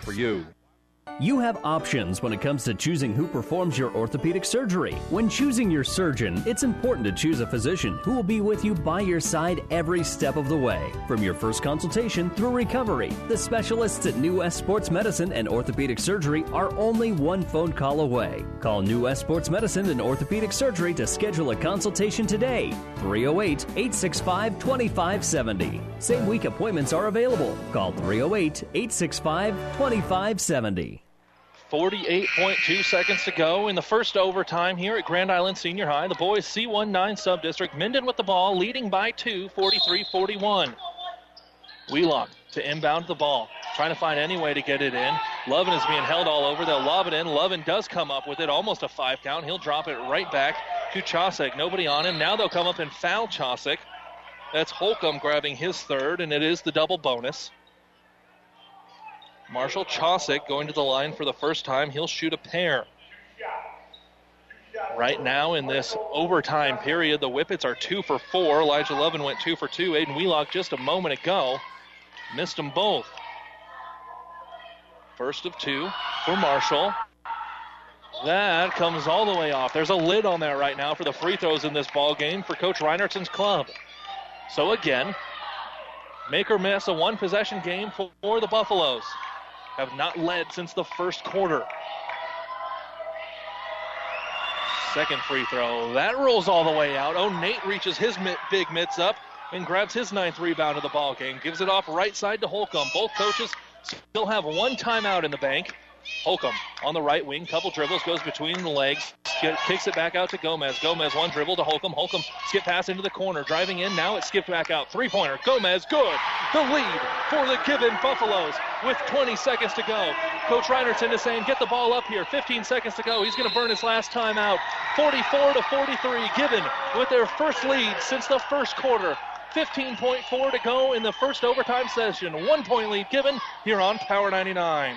for you. You have options when it comes to choosing who performs your orthopedic surgery. When choosing your surgeon, it's important to choose a physician who will be with you by your side every step of the way. From your first consultation through recovery, the specialists at New West Sports Medicine and Orthopedic Surgery are only one phone call away. Call New West Sports Medicine and Orthopedic Surgery to schedule a consultation today. 308-865-2570. Same week appointments are available. Call 308-865-2570. 48.2 seconds to go in the first overtime here at Grand Island Senior High. The boys C19 Subdistrict. Minden with the ball, leading by two, 43-41. Wheelock to inbound the ball, trying to find any way to get it in. Lovin is being held all over. They'll lob it in. Lovin does come up with it, almost a five count. He'll drop it right back to Chosek. Nobody on him. Now they'll come up and foul Chosek. That's Holcomb grabbing his third, and it is the double bonus. Marshall Chosek going to the line for the first time. He'll shoot a pair. Right now in this overtime period, the Whippets are 2 for 4. Elijah Lovin went 2 for 2. Aiden Wheelock just a moment ago missed them both. First of two for Marshall. That comes all the way off. There's a lid on that right now for the free throws in this ball game for Coach Reinertsen's club. So again, make or miss, a one-possession game for the Buffaloes. Have not led since the first quarter. Second free throw. That rolls all the way out. O'Nate reaches his big mitts up and grabs his ninth rebound of the ball game. Gives it off right side to Holcomb. Both coaches still have one timeout in the bank. Holcomb on the right wing. Couple dribbles. Goes between the legs. Kicks it back out to Gomez. Gomez one dribble to Holcomb. Holcomb skip pass into the corner. Driving in. Now it's skipped back out. Three-pointer. Gomez. Good. The lead for the Gibbon Buffaloes with 20 seconds to go. Coach Reinertsen is saying, get the ball up here. 15 seconds to go. He's going to burn his last timeout. 44-43. Gibbon with their first lead since the first quarter. 15.4 to go in the first overtime session. 1 point lead Gibbon here on Power 99.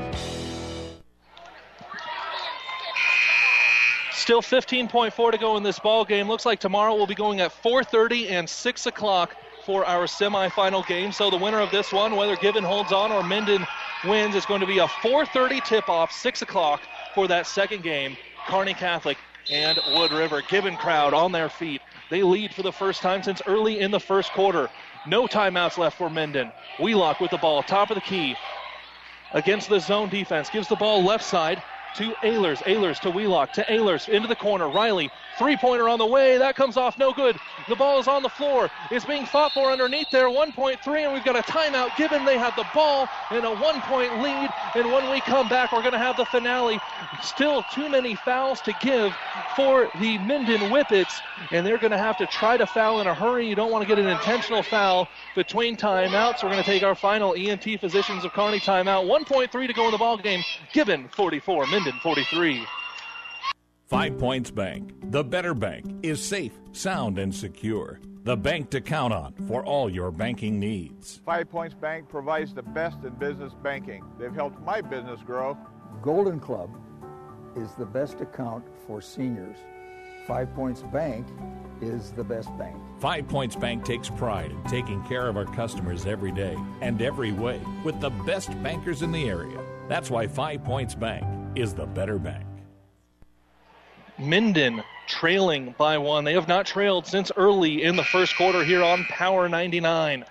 Still 15.4 to go in this ball game. Looks like tomorrow we'll be going at 4:30 and 6 o'clock for our semifinal game. So the winner of this one, whether Gibbon holds on or Minden wins, is going to be a 4:30 tip-off, 6 o'clock for that second game. Kearney Catholic and Wood River. Gibbon crowd on their feet. They lead for the first time since early in the first quarter. No timeouts left for Minden. Wheelock with the ball, top of the key. Against the zone defense. Gives the ball left side to Ehlers. Ehlers to Wheelock, to Ehlers, into the corner. Riley, three-pointer on the way. That comes off no good. The ball is on the floor. It's being fought for underneath there, 1.3, and we've got a timeout given. They have the ball and a one-point lead, and when we come back, we're going to have the finale. Still too many fouls to give for the Minden Whippets, and they're going to have to try to foul in a hurry. You don't want to get an intentional foul between timeouts. We're going to take our final ENT Physicians of Kearney timeout. 1.3 to go in the ballgame. Gibbon 44, Minden 43. 5 Points Bank, the better bank, is safe, sound, and secure. The bank to count on for all your banking needs. 5 Points Bank provides the best in business banking. They've helped my business grow. Golden Club is the best account for seniors. 5 Points Bank is the best bank. 5 Points Bank takes pride in taking care of our customers every day and every way with the best bankers in the area. That's why 5 Points Bank is the better bank. Minden trailing by one. They have not trailed since early in the first quarter here on Power 99.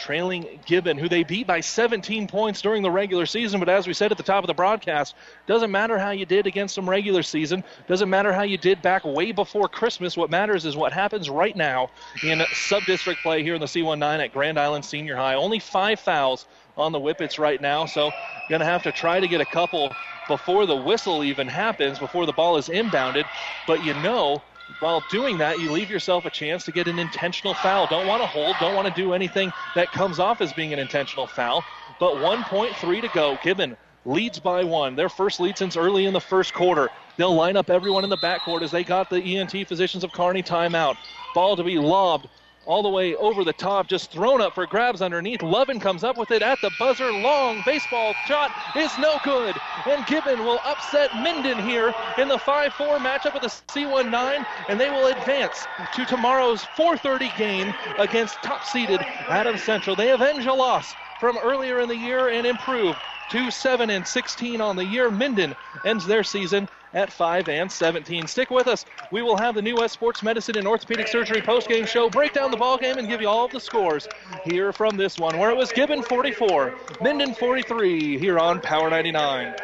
Trailing Gibbon, who they beat by 17 points during the regular season, but as we said at the top of the broadcast, doesn't matter how you did against some regular season, doesn't matter how you did back way before Christmas. What matters is what happens right now in sub-district play here in the C19 at Grand Island Senior High. Only 5 fouls on the Whippets right now, so going to have to try to get a couple before the whistle even happens, before the ball is inbounded, but you know, while doing that, you leave yourself a chance to get an intentional foul. Don't want to hold, don't want to do anything that comes off as being an intentional foul. But 1.3 to go. Gibbon leads by one. Their first lead since early in the first quarter. They'll line up everyone in the backcourt as they got the ENT Physicians of Kearney timeout. Ball to be lobbed all the way over the top, just thrown up for grabs underneath. Lovin comes up with it at the buzzer. Long baseball shot is no good. And Gibbon will upset Minden here in the 5-4 matchup with the C19, and they will advance to tomorrow's 4:30 game against top-seeded Adams Central. They avenge a loss from earlier in the year and improve to 7-16 on the year. Minden ends their season at 5-17. Stick with us. We will have the New West Sports Medicine and Orthopedic Surgery postgame show, break down the ballgame, and give you all of the scores here from this one, where it was Gibbon 44, Minden 43, here on Power 99.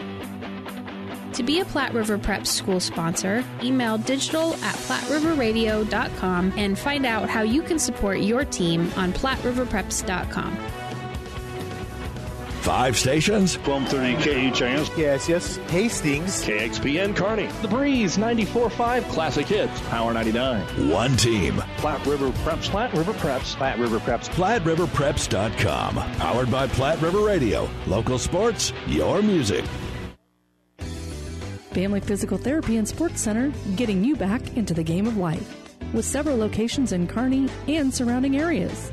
To be a Platte River Preps school sponsor, email digital@platriverradio.com and find out how you can support your team on PlatteRiverPreps.com. 5 stations. 1230 KHIS. Yes, yes. Hastings. KXPN Kearney. The Breeze, 94.5. Classic Hits. Power 99. One team. Platte River Preps. Platte River Preps. Platte River Preps. PlatteRiverPreps.com. Powered by Platte River Radio. Local sports, your music. Family Physical Therapy and Sports Center, getting you back into the game of life. With several locations in Kearney and surrounding areas.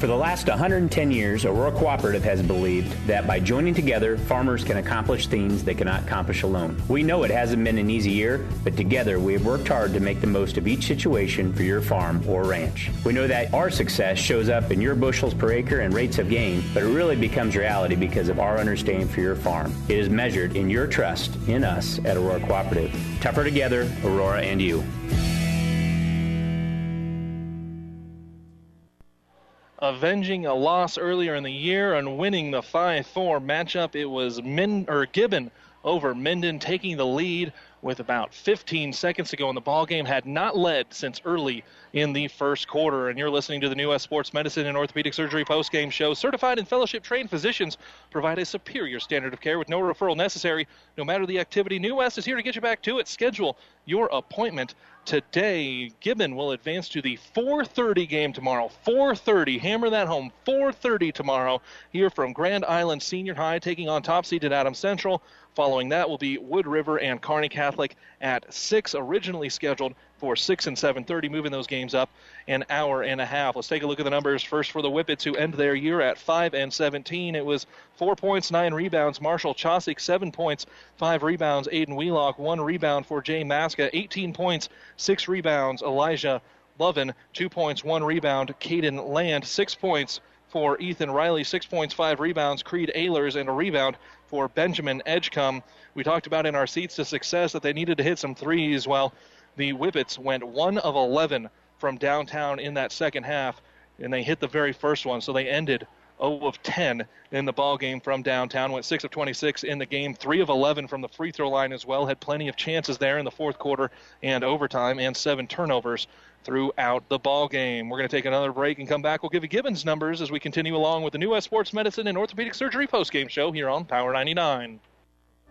For the last 110 years, Aurora Cooperative has believed that by joining together, farmers can accomplish things they cannot accomplish alone. We know it hasn't been an easy year, but together we have worked hard to make the most of each situation for your farm or ranch. We know that our success shows up in your bushels per acre and rates of gain, but it really becomes reality because of our understanding for your farm. It is measured in your trust in us at Aurora Cooperative. Tougher together, Aurora and you. Avenging a loss earlier in the year and winning the 5-4 matchup. It was Gibbon over Minden, taking the lead with about 15 seconds to go in the ballgame, had not led since early in the first quarter. And you're listening to the New West Sports Medicine and Orthopedic Surgery postgame show. Certified and fellowship-trained physicians provide a superior standard of care with no referral necessary. No matter the activity, New West is here to get you back to it. Schedule your appointment today. Gibbon will advance to the 4:30 game tomorrow. 4:30, hammer that home, 4:30 tomorrow here from Grand Island Senior High, taking on top seed at Adams Central. Following that will be Wood River and Kearney Catholic at 6, originally scheduled for 6 and 7:30, moving those games up an hour and a half. Let's take a look at the numbers first for the Whippets, who end their year at 5 and 17. It was 4 points, 9 rebounds. Marshall Chosik, 7 points, 5 rebounds. Aiden Wheelock, 1 rebound for Jay Maska. 18 points, 6 rebounds. Elijah Lovin, 2 points, 1 rebound. Caden Land, 6 points for Ethan Riley, 6 points, 5 rebounds. Creed Ehlers, and a rebound for Benjamin Edgecombe. We talked about in our Seats to Success that they needed to hit some threes. Well, the Whippets went 1 of 11 from downtown in that second half, and they hit the very first one, so they ended 0 of 10 in the ballgame from downtown, went 6 of 26 in the game, 3 of 11 from the free throw line as well, had plenty of chances there in the fourth quarter and overtime, and 7 turnovers throughout the ball game. We're going to take another break and come back. We'll give you Gibbons numbers as we continue along with the New West Sports Medicine and Orthopedic Surgery postgame show here on Power 99.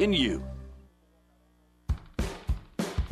in you.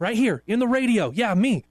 Right here, in the radio. Yeah, me.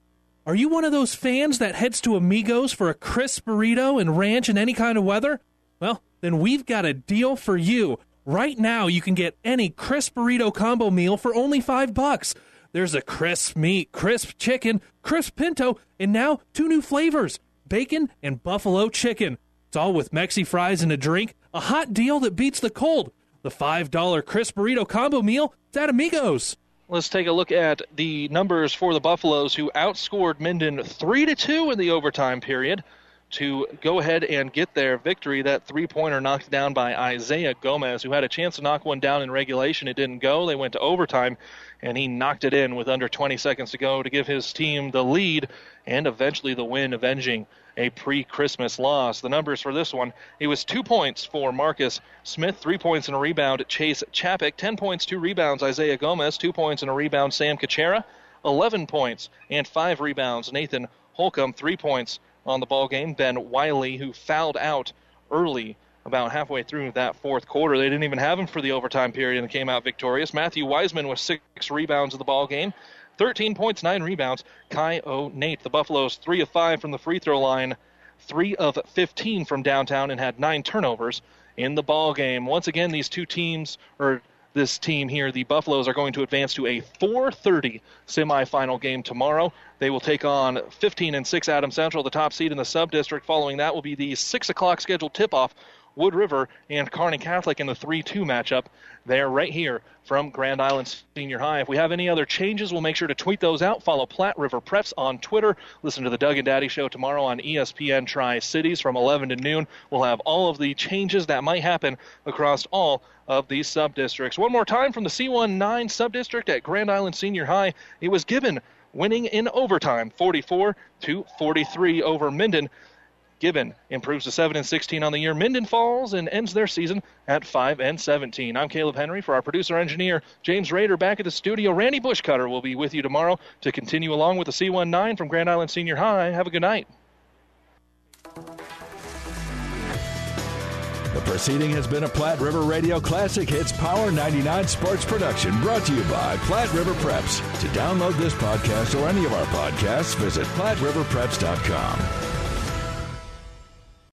Are you one of those fans that heads to Amigos for a crisp burrito and ranch in any kind of weather? Well, then we've got a deal for you. Right now, you can get any crisp burrito combo meal for only $5. There's a crisp meat, crisp chicken, crisp pinto, and now 2 new flavors, bacon and buffalo chicken. It's all with Mexi fries and a drink, a hot deal that beats the cold. The $5 crisp burrito combo meal is at Amigos. Let's take a look at the numbers for the Buffaloes, who outscored Minden 3-2 in the overtime period to go ahead and get their victory. That three-pointer knocked down by Isaiah Gomez, who had a chance to knock one down in regulation. It didn't go. They went to overtime, and he knocked it in with under 20 seconds to go to give his team the lead and eventually the win, avenging a pre-Christmas loss. The numbers for this one, it was 2 points for Marcus Smith, 3 points and a rebound, Chase Chappick, 10 points, 2 rebounds, Isaiah Gomez, 2 points and a rebound, Sam Kachera, 11 points and 5 rebounds, Nathan Holcomb, 3 points on the ball game, Ben Wiley, who fouled out early about halfway through that fourth quarter. They didn't even have him for the overtime period and came out victorious. Matthew Wiseman with 6 rebounds of the ball game, 13 points, 9 rebounds, Kai O'Nate. The Buffaloes 3 of 5 from the free throw line, 3 of 15 from downtown, and had 9 turnovers in the ball game. Once again, these two teams, or this team here, the Buffaloes, are going to advance to a 4:30 semifinal game tomorrow. They will take on 15 and 6 Adams Central, the top seed in the sub-district. Following that will be the 6 o'clock scheduled tip-off, Wood River and Kearney Catholic in the 3-2 matchup. They're right here from Grand Island Senior High. If we have any other changes, we'll make sure to tweet those out. Follow Platte River Preps on Twitter. Listen to the Doug and Daddy Show tomorrow on ESPN Tri-Cities from 11 to noon. We'll have all of the changes that might happen across all of these sub-districts. One more time from the C19 Subdistrict at Grand Island Senior High. It was Gibbon winning in overtime, 44-43 over Minden. Gibbon improves to 7-16 on the year. Minden falls and ends their season at 5-17. I'm Caleb Henry for our producer engineer, James Rader, back at the studio. Randy Bushcutter will be with you tomorrow to continue along with the C19 from Grand Island Senior High. Have a good night. The proceeding has been a Platte River Radio Classic Hits Power 99 sports production brought to you by Platte River Preps. To download this podcast or any of our podcasts, visit PlatteRiverPreps.com.